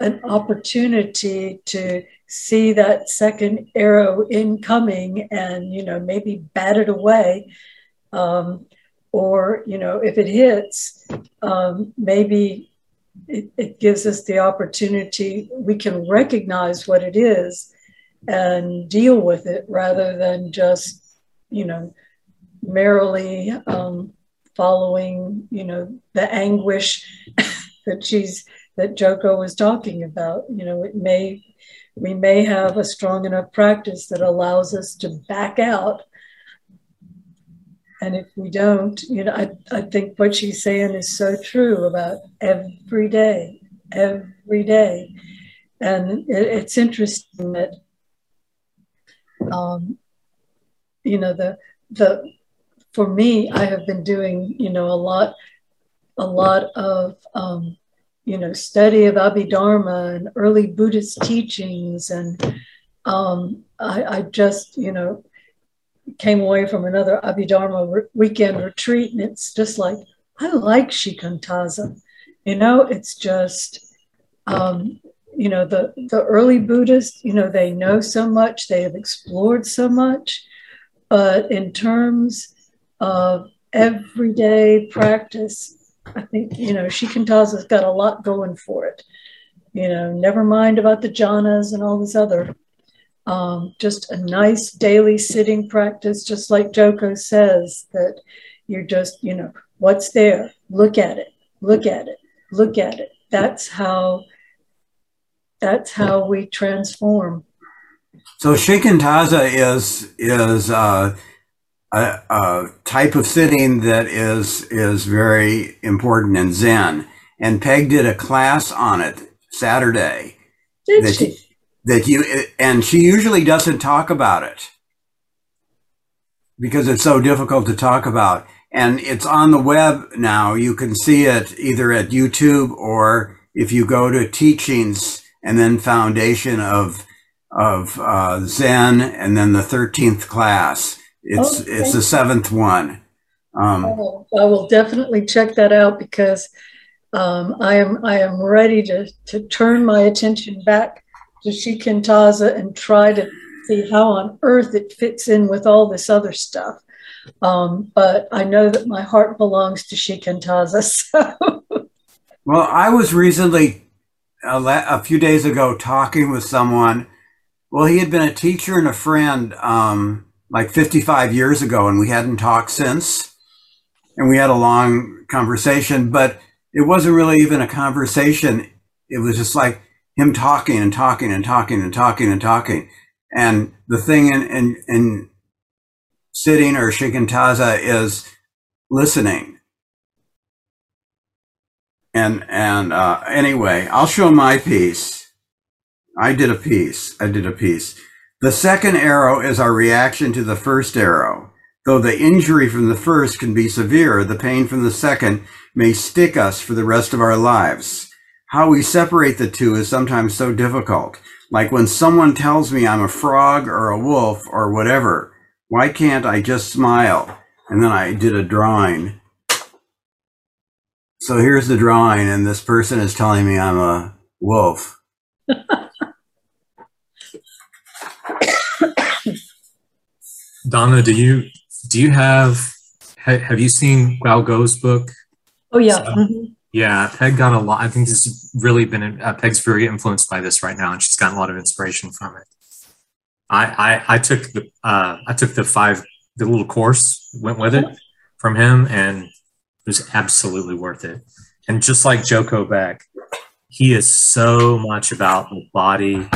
an opportunity to see that second arrow incoming and, you know, maybe bat it away. Or, you know, if it hits, maybe it gives us the opportunity, we can recognize what it is and deal with it, rather than just, you know, merrily following, you know, the anguish that Joko was talking about. You know, we may have a strong enough practice that allows us to back out. And if we don't, you know, I think what she's saying is so true about every day. And it's interesting that, you know, for me, I have been doing, you know, a lot of, you know, study of Abhidharma and early Buddhist teachings. And I just, you know, came away from another Abhidharma weekend retreat, and it's just like, I like Shikantaza. You know, it's just, you know, the early Buddhists, you know, they know so much, they have explored so much, but in terms of everyday practice, I think, you know, Shikantaza's got a lot going for it. You know, never mind about the jhanas and all this other Just a nice daily sitting practice, just like Joko says, that you're just, you know, what's there? Look at it, look at it, look at it. That's how we transform. So Shikantaza is a type of sitting that is very important in Zen. And Peg did a class on it Saturday. Did she? And she usually doesn't talk about it because it's so difficult to talk about. And it's on the web now. You can see it either at YouTube or if you go to teachings and then foundation of Zen and then the 13th class. It's the 7th one. I will definitely check that out because I am ready to turn my attention back to Shikantaza and try to see how on earth it fits in with all this other stuff. But I know that my heart belongs to Shikantaza. So. Well, I was recently, a few days ago, talking with someone. Well, he had been a teacher and a friend like 55 years ago, and we hadn't talked since. And we had a long conversation, but it wasn't really even a conversation. It was just like him talking and talking and talking and talking and talking. And the thing in sitting or Shikantaza is listening. And anyway, I'll show my piece. I did a piece. The second arrow is our reaction to the first arrow. Though the injury from the first can be severe, the pain from the second may stick us for the rest of our lives. How we separate the two is sometimes so difficult. Like when someone tells me I'm a frog or a wolf or whatever, why can't I just smile? And then I did a drawing. So here's the drawing, and this person is telling me I'm a wolf. Donna, do you have you seen Guo Go's book? Oh yeah. So, yeah, Peg got a lot. I think this has really been, Peg's very influenced by this right now, and she's gotten a lot of inspiration from it. I took the little course, went with it from him, and it was absolutely worth it. And just like Joko Beck, he is so much about the body.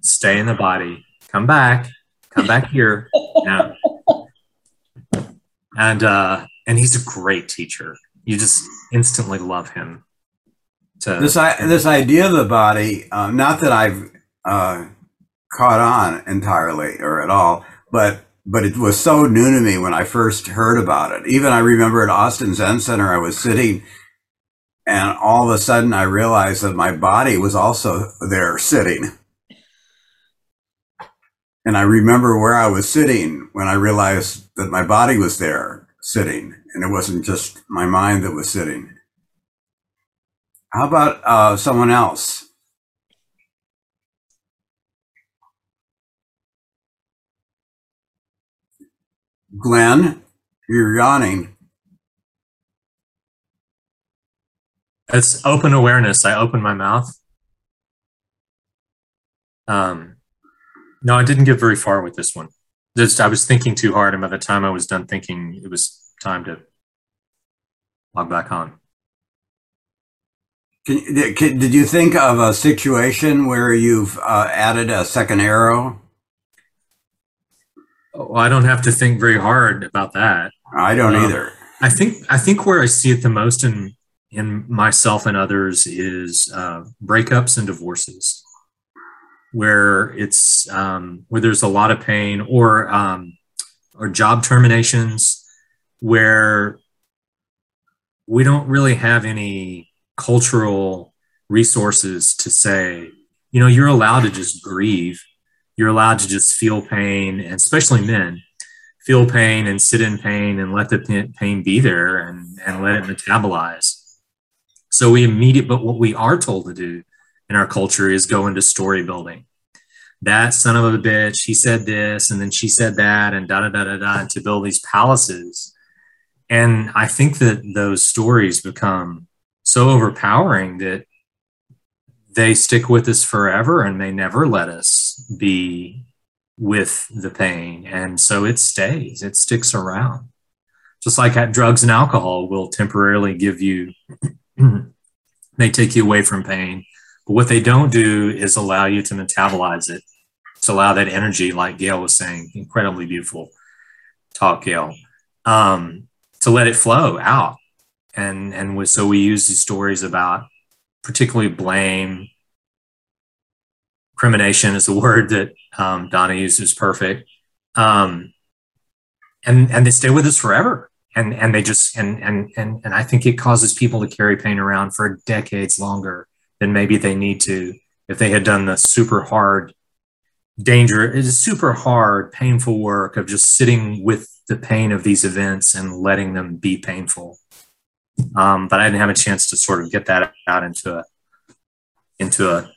Stay in the body. Come back here now. And he's a great teacher. You just instantly love him. This idea of the body, not that I've caught on entirely or at all, but it was so new to me when I first heard about it. Even I remember at Austin Zen Center, I was sitting and all of a sudden I realized that my body was also there sitting. And I remember where I was sitting when I realized that my body was there sitting, and it wasn't just my mind that was sitting. How about someone else? Glenn, you're yawning. It's open awareness. I opened my mouth. No, I didn't get very far with this one. I was thinking too hard, and by the time I was done thinking, it was time to log back on. Did you think of a situation where you've added a second arrow? Oh, I don't have to think very hard about that. I don't either. I think where I see it the most in myself and others is breakups and divorces, where it's where there's a lot of pain, or job terminations, where we don't really have any cultural resources to say, you know, you're allowed to just grieve, you're allowed to just feel pain, and especially men feel pain and sit in pain and let the pain be there and let it metabolize. So we immediately, but what we are told to do in our culture is go into story building. That son of a bitch, he said this, and then she said that, and and to build these palaces. And I think that those stories become so overpowering that they stick with us forever and they never let us be with the pain. And so it stays, it sticks around. Just like drugs and alcohol will temporarily give you, they take you away from pain. But what they don't do is allow you to metabolize it, to allow that energy, like Gail was saying, incredibly beautiful talk, Gail, to let it flow out. And so we use these stories about particularly blame. Crimination is the word that Donna used, is perfect. And they stay with us forever. And they just, and I think it causes people to carry pain around for decades longer than maybe they need to, if they had done the super hard, painful work of just sitting with the pain of these events and letting them be painful. But I didn't have a chance to sort of get that out into a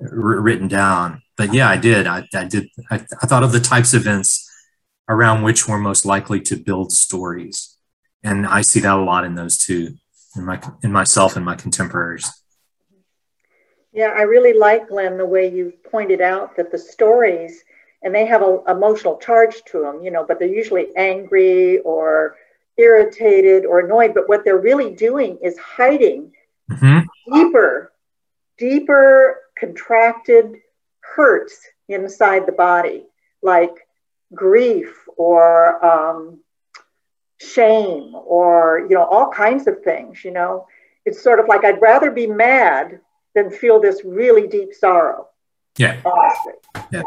written down. But yeah, I did. I thought of the types of events around which we're most likely to build stories, and I see that a lot in those two, in myself and my contemporaries. Yeah, I really like, Glenn, the way you pointed out that the stories, and they have an emotional charge to them, you know, but they're usually angry or irritated or annoyed, but what they're really doing is hiding deeper contracted hurts inside the body, like grief or shame or, you know, all kinds of things, you know. It's sort of like, I'd rather be mad than feel this really deep sorrow. Yeah. Honestly. Yeah.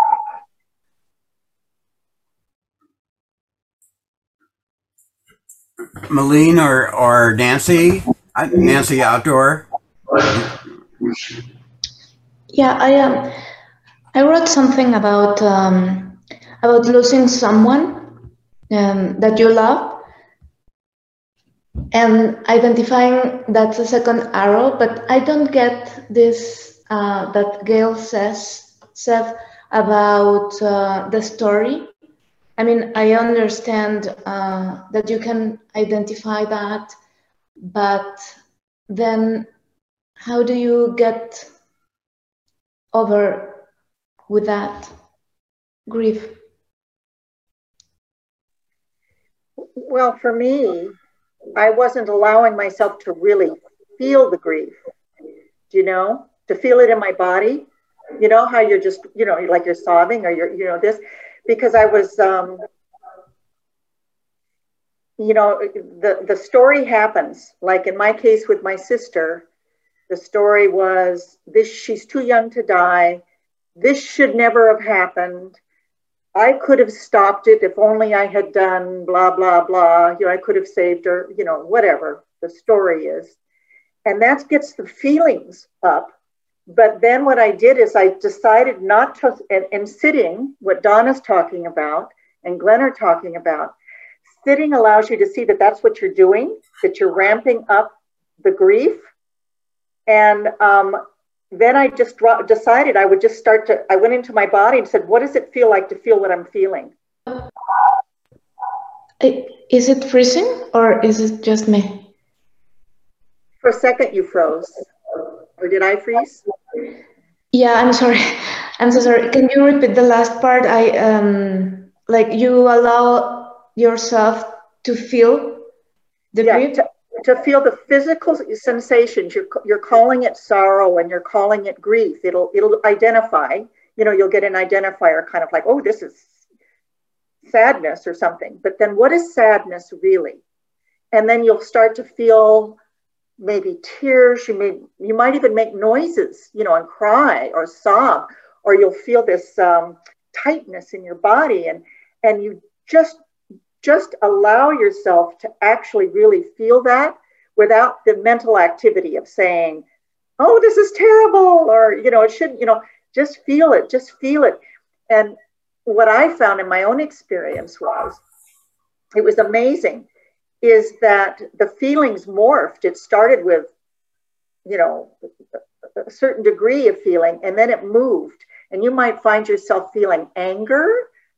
Malene or Nancy? Nancy Outdoor? Yeah, I wrote something about losing someone that you love and identifying that's a second arrow, but I don't get this that Gail said about the story. I mean, I understand that you can identify that, but then how do you get over with that grief? Well, for me, I wasn't allowing myself to really feel the grief, you know, to feel it in my body. You know how you're just, you know, like you're sobbing or you're, you know, this, because I was, you know, the story happens. Like in my case with my sister, the story was this: she's too young to die. This should never have happened. I could have stopped it if only I had done blah, blah, blah. You know, I could have saved her, you know, whatever the story is. And that gets the feelings up. But then what I did is I decided not to, and sitting, what Donna's talking about and Glenn are talking about, sitting allows you to see that that's what you're doing, that you're ramping up the grief. And then I just decided I would just start to, I went into my body and said, what does it feel like to feel what I'm feeling? Is it freezing or is it just me? For a second you froze. Or did I freeze? Yeah, I'm sorry. I'm so sorry. Can you repeat the last part? Like you allow yourself to feel the grief? To feel the physical sensations. You're calling it sorrow and you're calling it grief. It'll identify, you know, you'll get an identifier kind of like, oh, this is sadness or something. But then what is sadness really? And then you'll start to feel maybe tears, you might even make noises, you know, and cry or sob, or you'll feel this tightness in your body, and you just allow yourself to actually really feel that without the mental activity of saying, oh, this is terrible, or, you know, it shouldn't, you know, just feel it. And what I found in my own experience was, it was amazing, is that the feelings morphed. It started with, you know, a certain degree of feeling, and then it moved. And you might find yourself feeling anger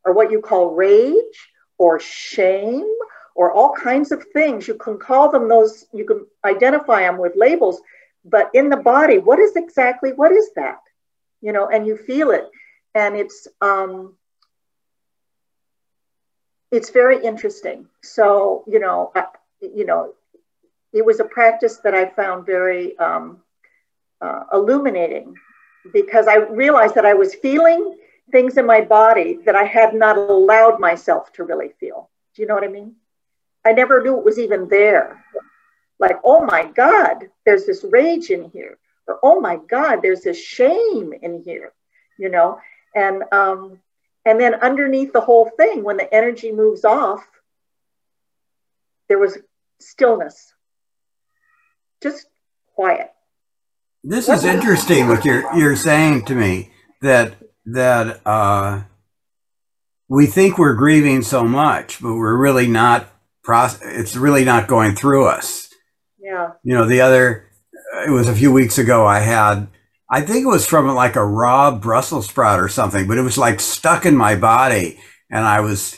or what you call rage or shame or all kinds of things. You can call them those, you can identify them with labels, But in the body, what is that? You know, and you feel it. And it's very interesting. So, you know, it was a practice that I found very illuminating, because I realized that I was feeling things in my body that I had not allowed myself to really feel. Do you know what I mean? I never knew it was even there. Like, oh my God, there's this rage in here. Or, oh my God, there's this shame in here, you know? And then underneath the whole thing, when the energy moves off, there was stillness, just quiet. This is interesting what you're saying to me, that we think we're grieving so much, but we're really not. It's really not going through us. Yeah. You know, it was a few weeks ago. I think it was from like a raw Brussels sprout or something, but it was like stuck in my body, and I was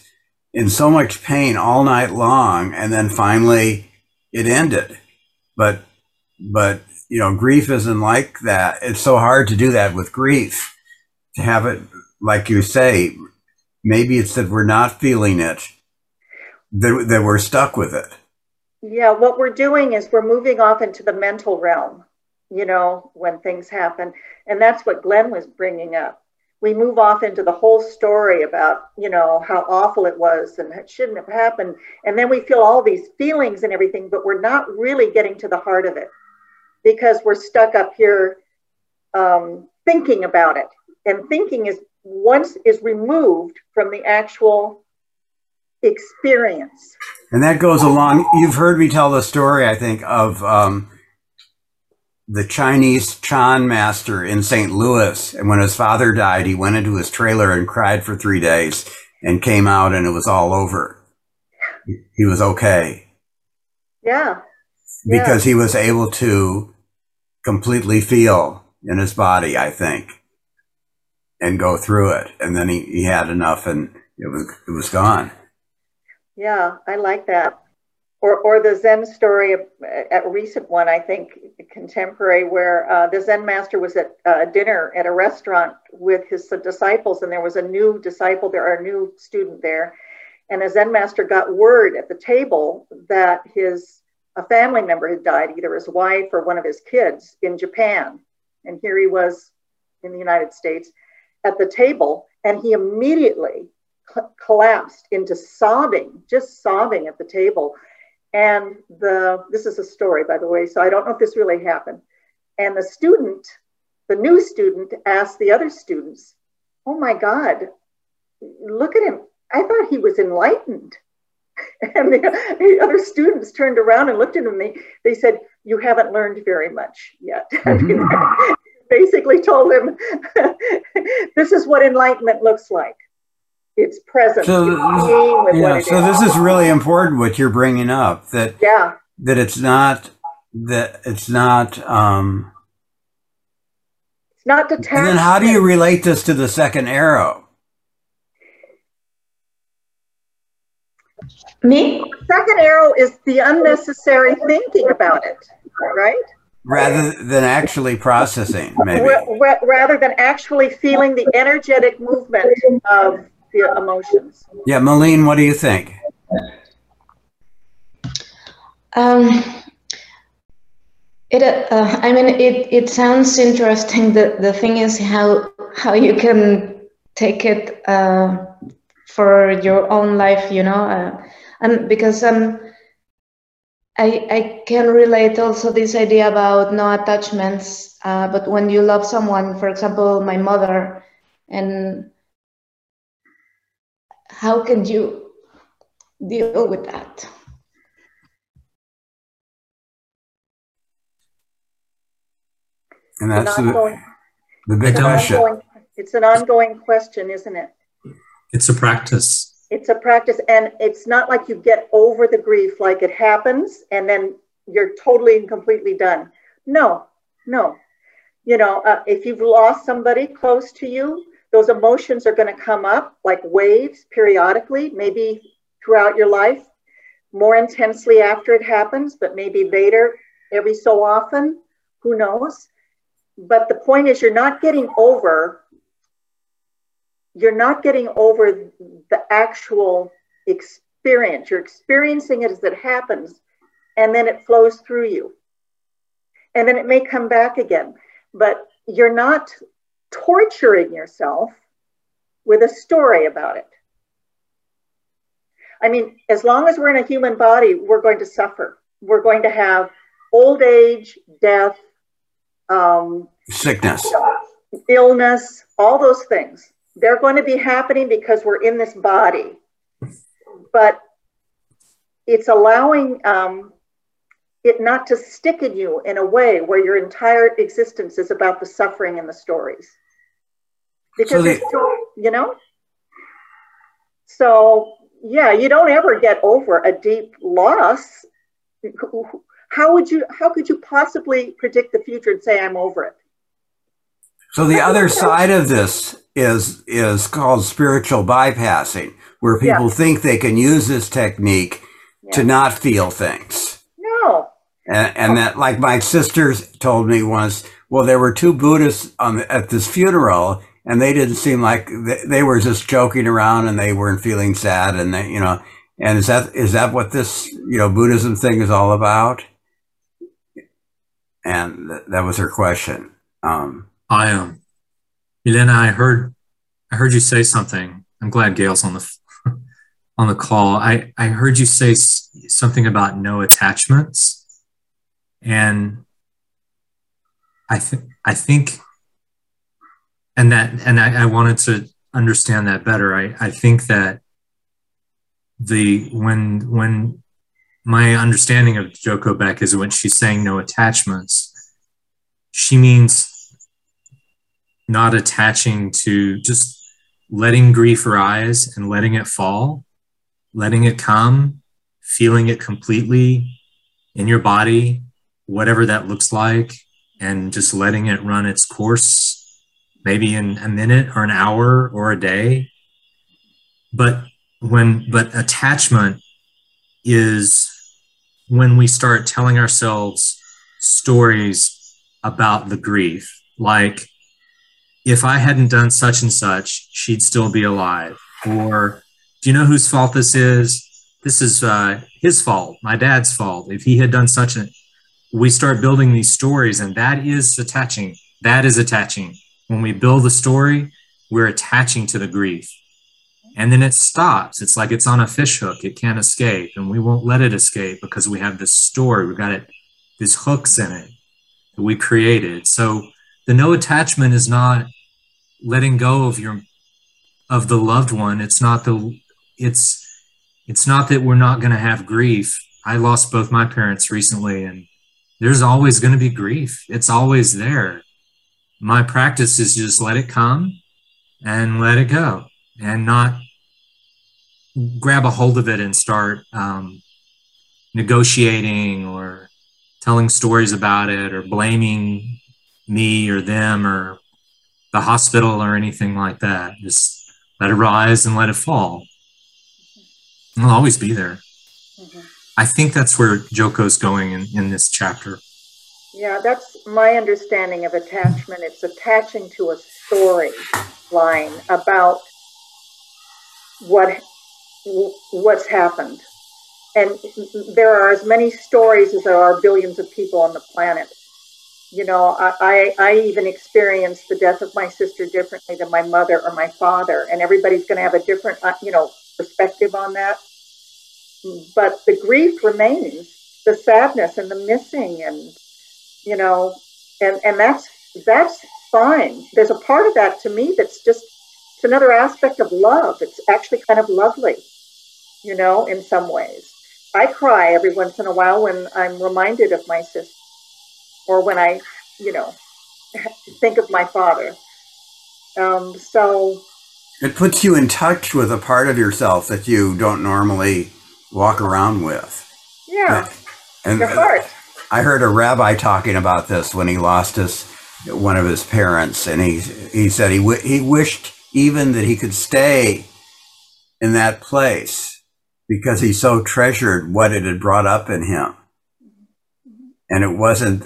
in so much pain all night long, and then finally it ended. But you know, grief isn't like that. It's so hard to do that with grief, to have it, like you say. Maybe it's that we're not feeling it, that we're stuck with it. Yeah, what we're doing is we're moving off into the mental realm, you know, when things happen. And that's what Glenn was bringing up. We move off into the whole story about, you know, how awful it was and it shouldn't have happened. And then we feel all these feelings and everything, but we're not really getting to the heart of it, because we're stuck up here thinking about it. And thinking is removed from the actual experience. And that goes along. You've heard me tell the story, I think, of the Chinese Chan master in St. Louis. And when his father died, he went into his trailer and cried for 3 days and came out, and it was all over. He was okay. Yeah. Because he was able to completely feel in his body, I think, and go through it. And then he had enough, and it was gone. Yeah, I like that. Or the Zen story, a recent one, I think, contemporary, where the Zen master was at dinner at a restaurant with his disciples, and there was a new disciple there, or a new student there. And the Zen master got word at the table that a family member had died, either his wife or one of his kids, in Japan. And here he was in the United States at the table, and he immediately collapsed into sobbing, just sobbing at the table. And this is a story, by the way, so I don't know if this really happened. And the new student asked the other students, oh my God, look at him. I thought he was enlightened. And the other students turned around and looked at him, and they said, you haven't learned very much yet. I mean, basically told him, this is what enlightenment looks like. It's present. So this is really important what you're bringing up, it's not detached. And then how do you relate this to the second arrow? Me? The second arrow is the unnecessary thinking about it, right? Rather than actually processing, maybe. Rather than actually feeling the energetic movement of the emotions. Yeah, Malene, what do you think? I mean, it sounds interesting. The thing is how you can take it for your own life, you know, and because I can relate also this idea about no attachments, but when you love someone, for example, my mother, and how can you deal with that? And that's the big question. It's an ongoing question, isn't it? It's a practice. It's a practice, and it's not like you get over the grief, like it happens and then you're totally and completely done. No. You know, if you've lost somebody close to you, those emotions are going to come up like waves periodically, maybe throughout your life, more intensely after it happens, but maybe later, every so often, who knows? But the point is, you're not getting over the actual experience. You're experiencing it as it happens, and then it flows through you. And then it may come back again, but you're not torturing yourself with a story about it. I mean, as long as we're in a human body, we're going to suffer. We're going to have old age, death, sickness, illness, all those things. They're going to be happening because we're in this body. But it's allowing it not to stick in you in a way where your entire existence is about the suffering and the stories. Because, you know? So, yeah, you don't ever get over a deep loss. How could you possibly predict the future and say, I'm over it? So the other side of this is called spiritual bypassing, where people think they can use this technique to not feel things. No. And that, like my sisters told me once, well, there were two Buddhists at this funeral, and they didn't seem like they were just joking around, and they weren't feeling sad, and they, you know. And is that what this, you know, Buddhism thing is all about? And that was her question. I am. Elena, I heard you say something. I'm glad Gail's on the call. I heard you say something about no attachments, and I wanted to understand that better. I think that when my understanding of Joko Beck is when she's saying no attachments, she means not attaching to, just letting grief rise and letting it fall, letting it come, feeling it completely in your body, whatever that looks like, and just letting it run its course, maybe in a minute or an hour or a day. But attachment is when we start telling ourselves stories about the grief, like, if I hadn't done such and such, she'd still be alive. Or, do you know whose fault this is? This is his fault, my dad's fault. If he had done such a... We start building these stories, and that is attaching. That is attaching. When we build a story, we're attaching to the grief. And then it stops. It's like it's on a fishhook. It can't escape, and we won't let it escape because we have this story. We've got it, these hooks in it that we created. So the no attachment is not letting go of the loved one. It's not that we're not going to have grief. I lost both my parents recently, and there's always going to be grief. It's always there. My practice is just let it come and let it go, and not grab a hold of it and start negotiating or telling stories about it or blaming me or them or the hospital or anything like that. Just let it rise and let it fall. It'll always be there. Mm-hmm. I think that's where Joko's going in this chapter. Yeah, that's my understanding of attachment. It's attaching to a story line about what's happened. And there are as many stories as there are billions of people on the planet. You know, I even experienced the death of my sister differently than my mother or my father, and everybody's going to have a different, you know, perspective on that. But the grief remains, the sadness and the missing, and, you know, and that's fine. There's a part of that to me that's just, it's another aspect of love. It's actually kind of lovely, you know, in some ways. I cry every once in a while when I'm reminded of my sister, or when I, you know, think of my father. So it puts you in touch with a part of yourself that you don't normally walk around with. Yeah, and your heart. I heard a rabbi talking about this when he lost one of his parents, and he said he wished even that he could stay in that place because he so treasured what it had brought up in him, and it wasn't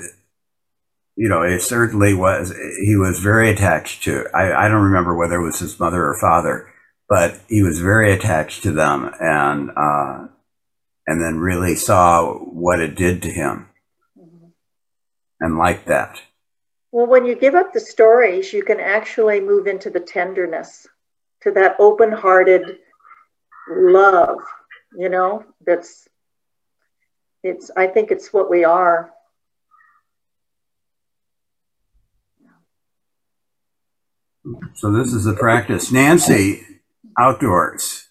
you know, it certainly was, he was very attached to, I don't remember whether it was his mother or father, but he was very attached to them, and then really saw what it did to him, mm-hmm. and liked that. Well, when you give up the stories, you can actually move into the tenderness, to that open-hearted love, you know, that's, it's, I think it's what we are. So this is the practice. Nancy, outdoors.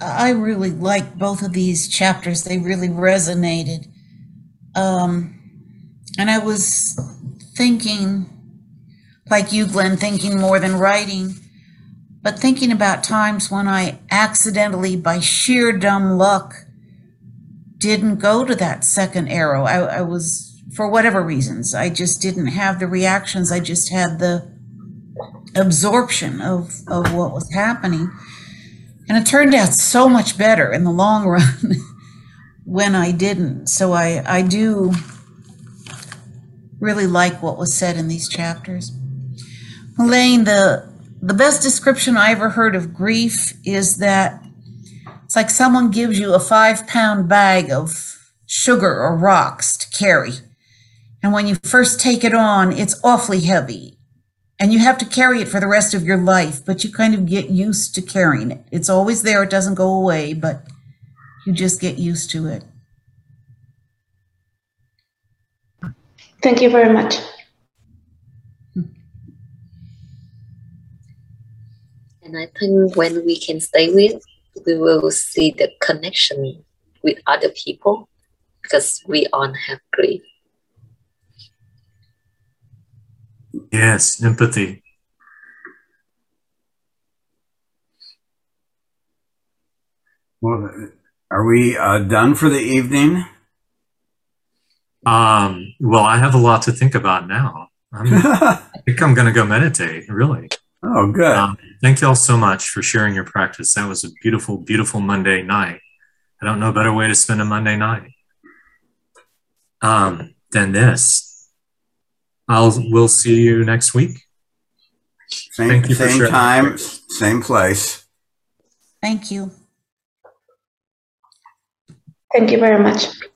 I really liked both of these chapters. They really resonated. And I was thinking, like you, Glenn, thinking more than writing, but thinking about times when I accidentally, by sheer dumb luck, didn't go to that second arrow. I was, for whatever reasons, I just didn't have the reactions. I just had the absorption of what was happening. And it turned out so much better in the long run when I didn't. So I do really like what was said in these chapters. Elaine, the best description I ever heard of grief is that it's like someone gives you a 5-pound bag of sugar or rocks to carry. And when you first take it on, it's awfully heavy. And you have to carry it for the rest of your life, but you kind of get used to carrying it. It's always there, it doesn't go away, but you just get used to it. Thank you very much. And I think when we can stay with, we will see the connection with other people, because we all have grief. Yes, empathy. Well, are we done for the evening? Well, I have a lot to think about now. I think I'm going to go meditate, really. Oh, good. Thank you all so much for sharing your practice. That was a beautiful, beautiful Monday night. I don't know a better way to spend a Monday night than this. We'll see you next week. Thank you for sharing. Same time, same place. Thank you. Thank you very much.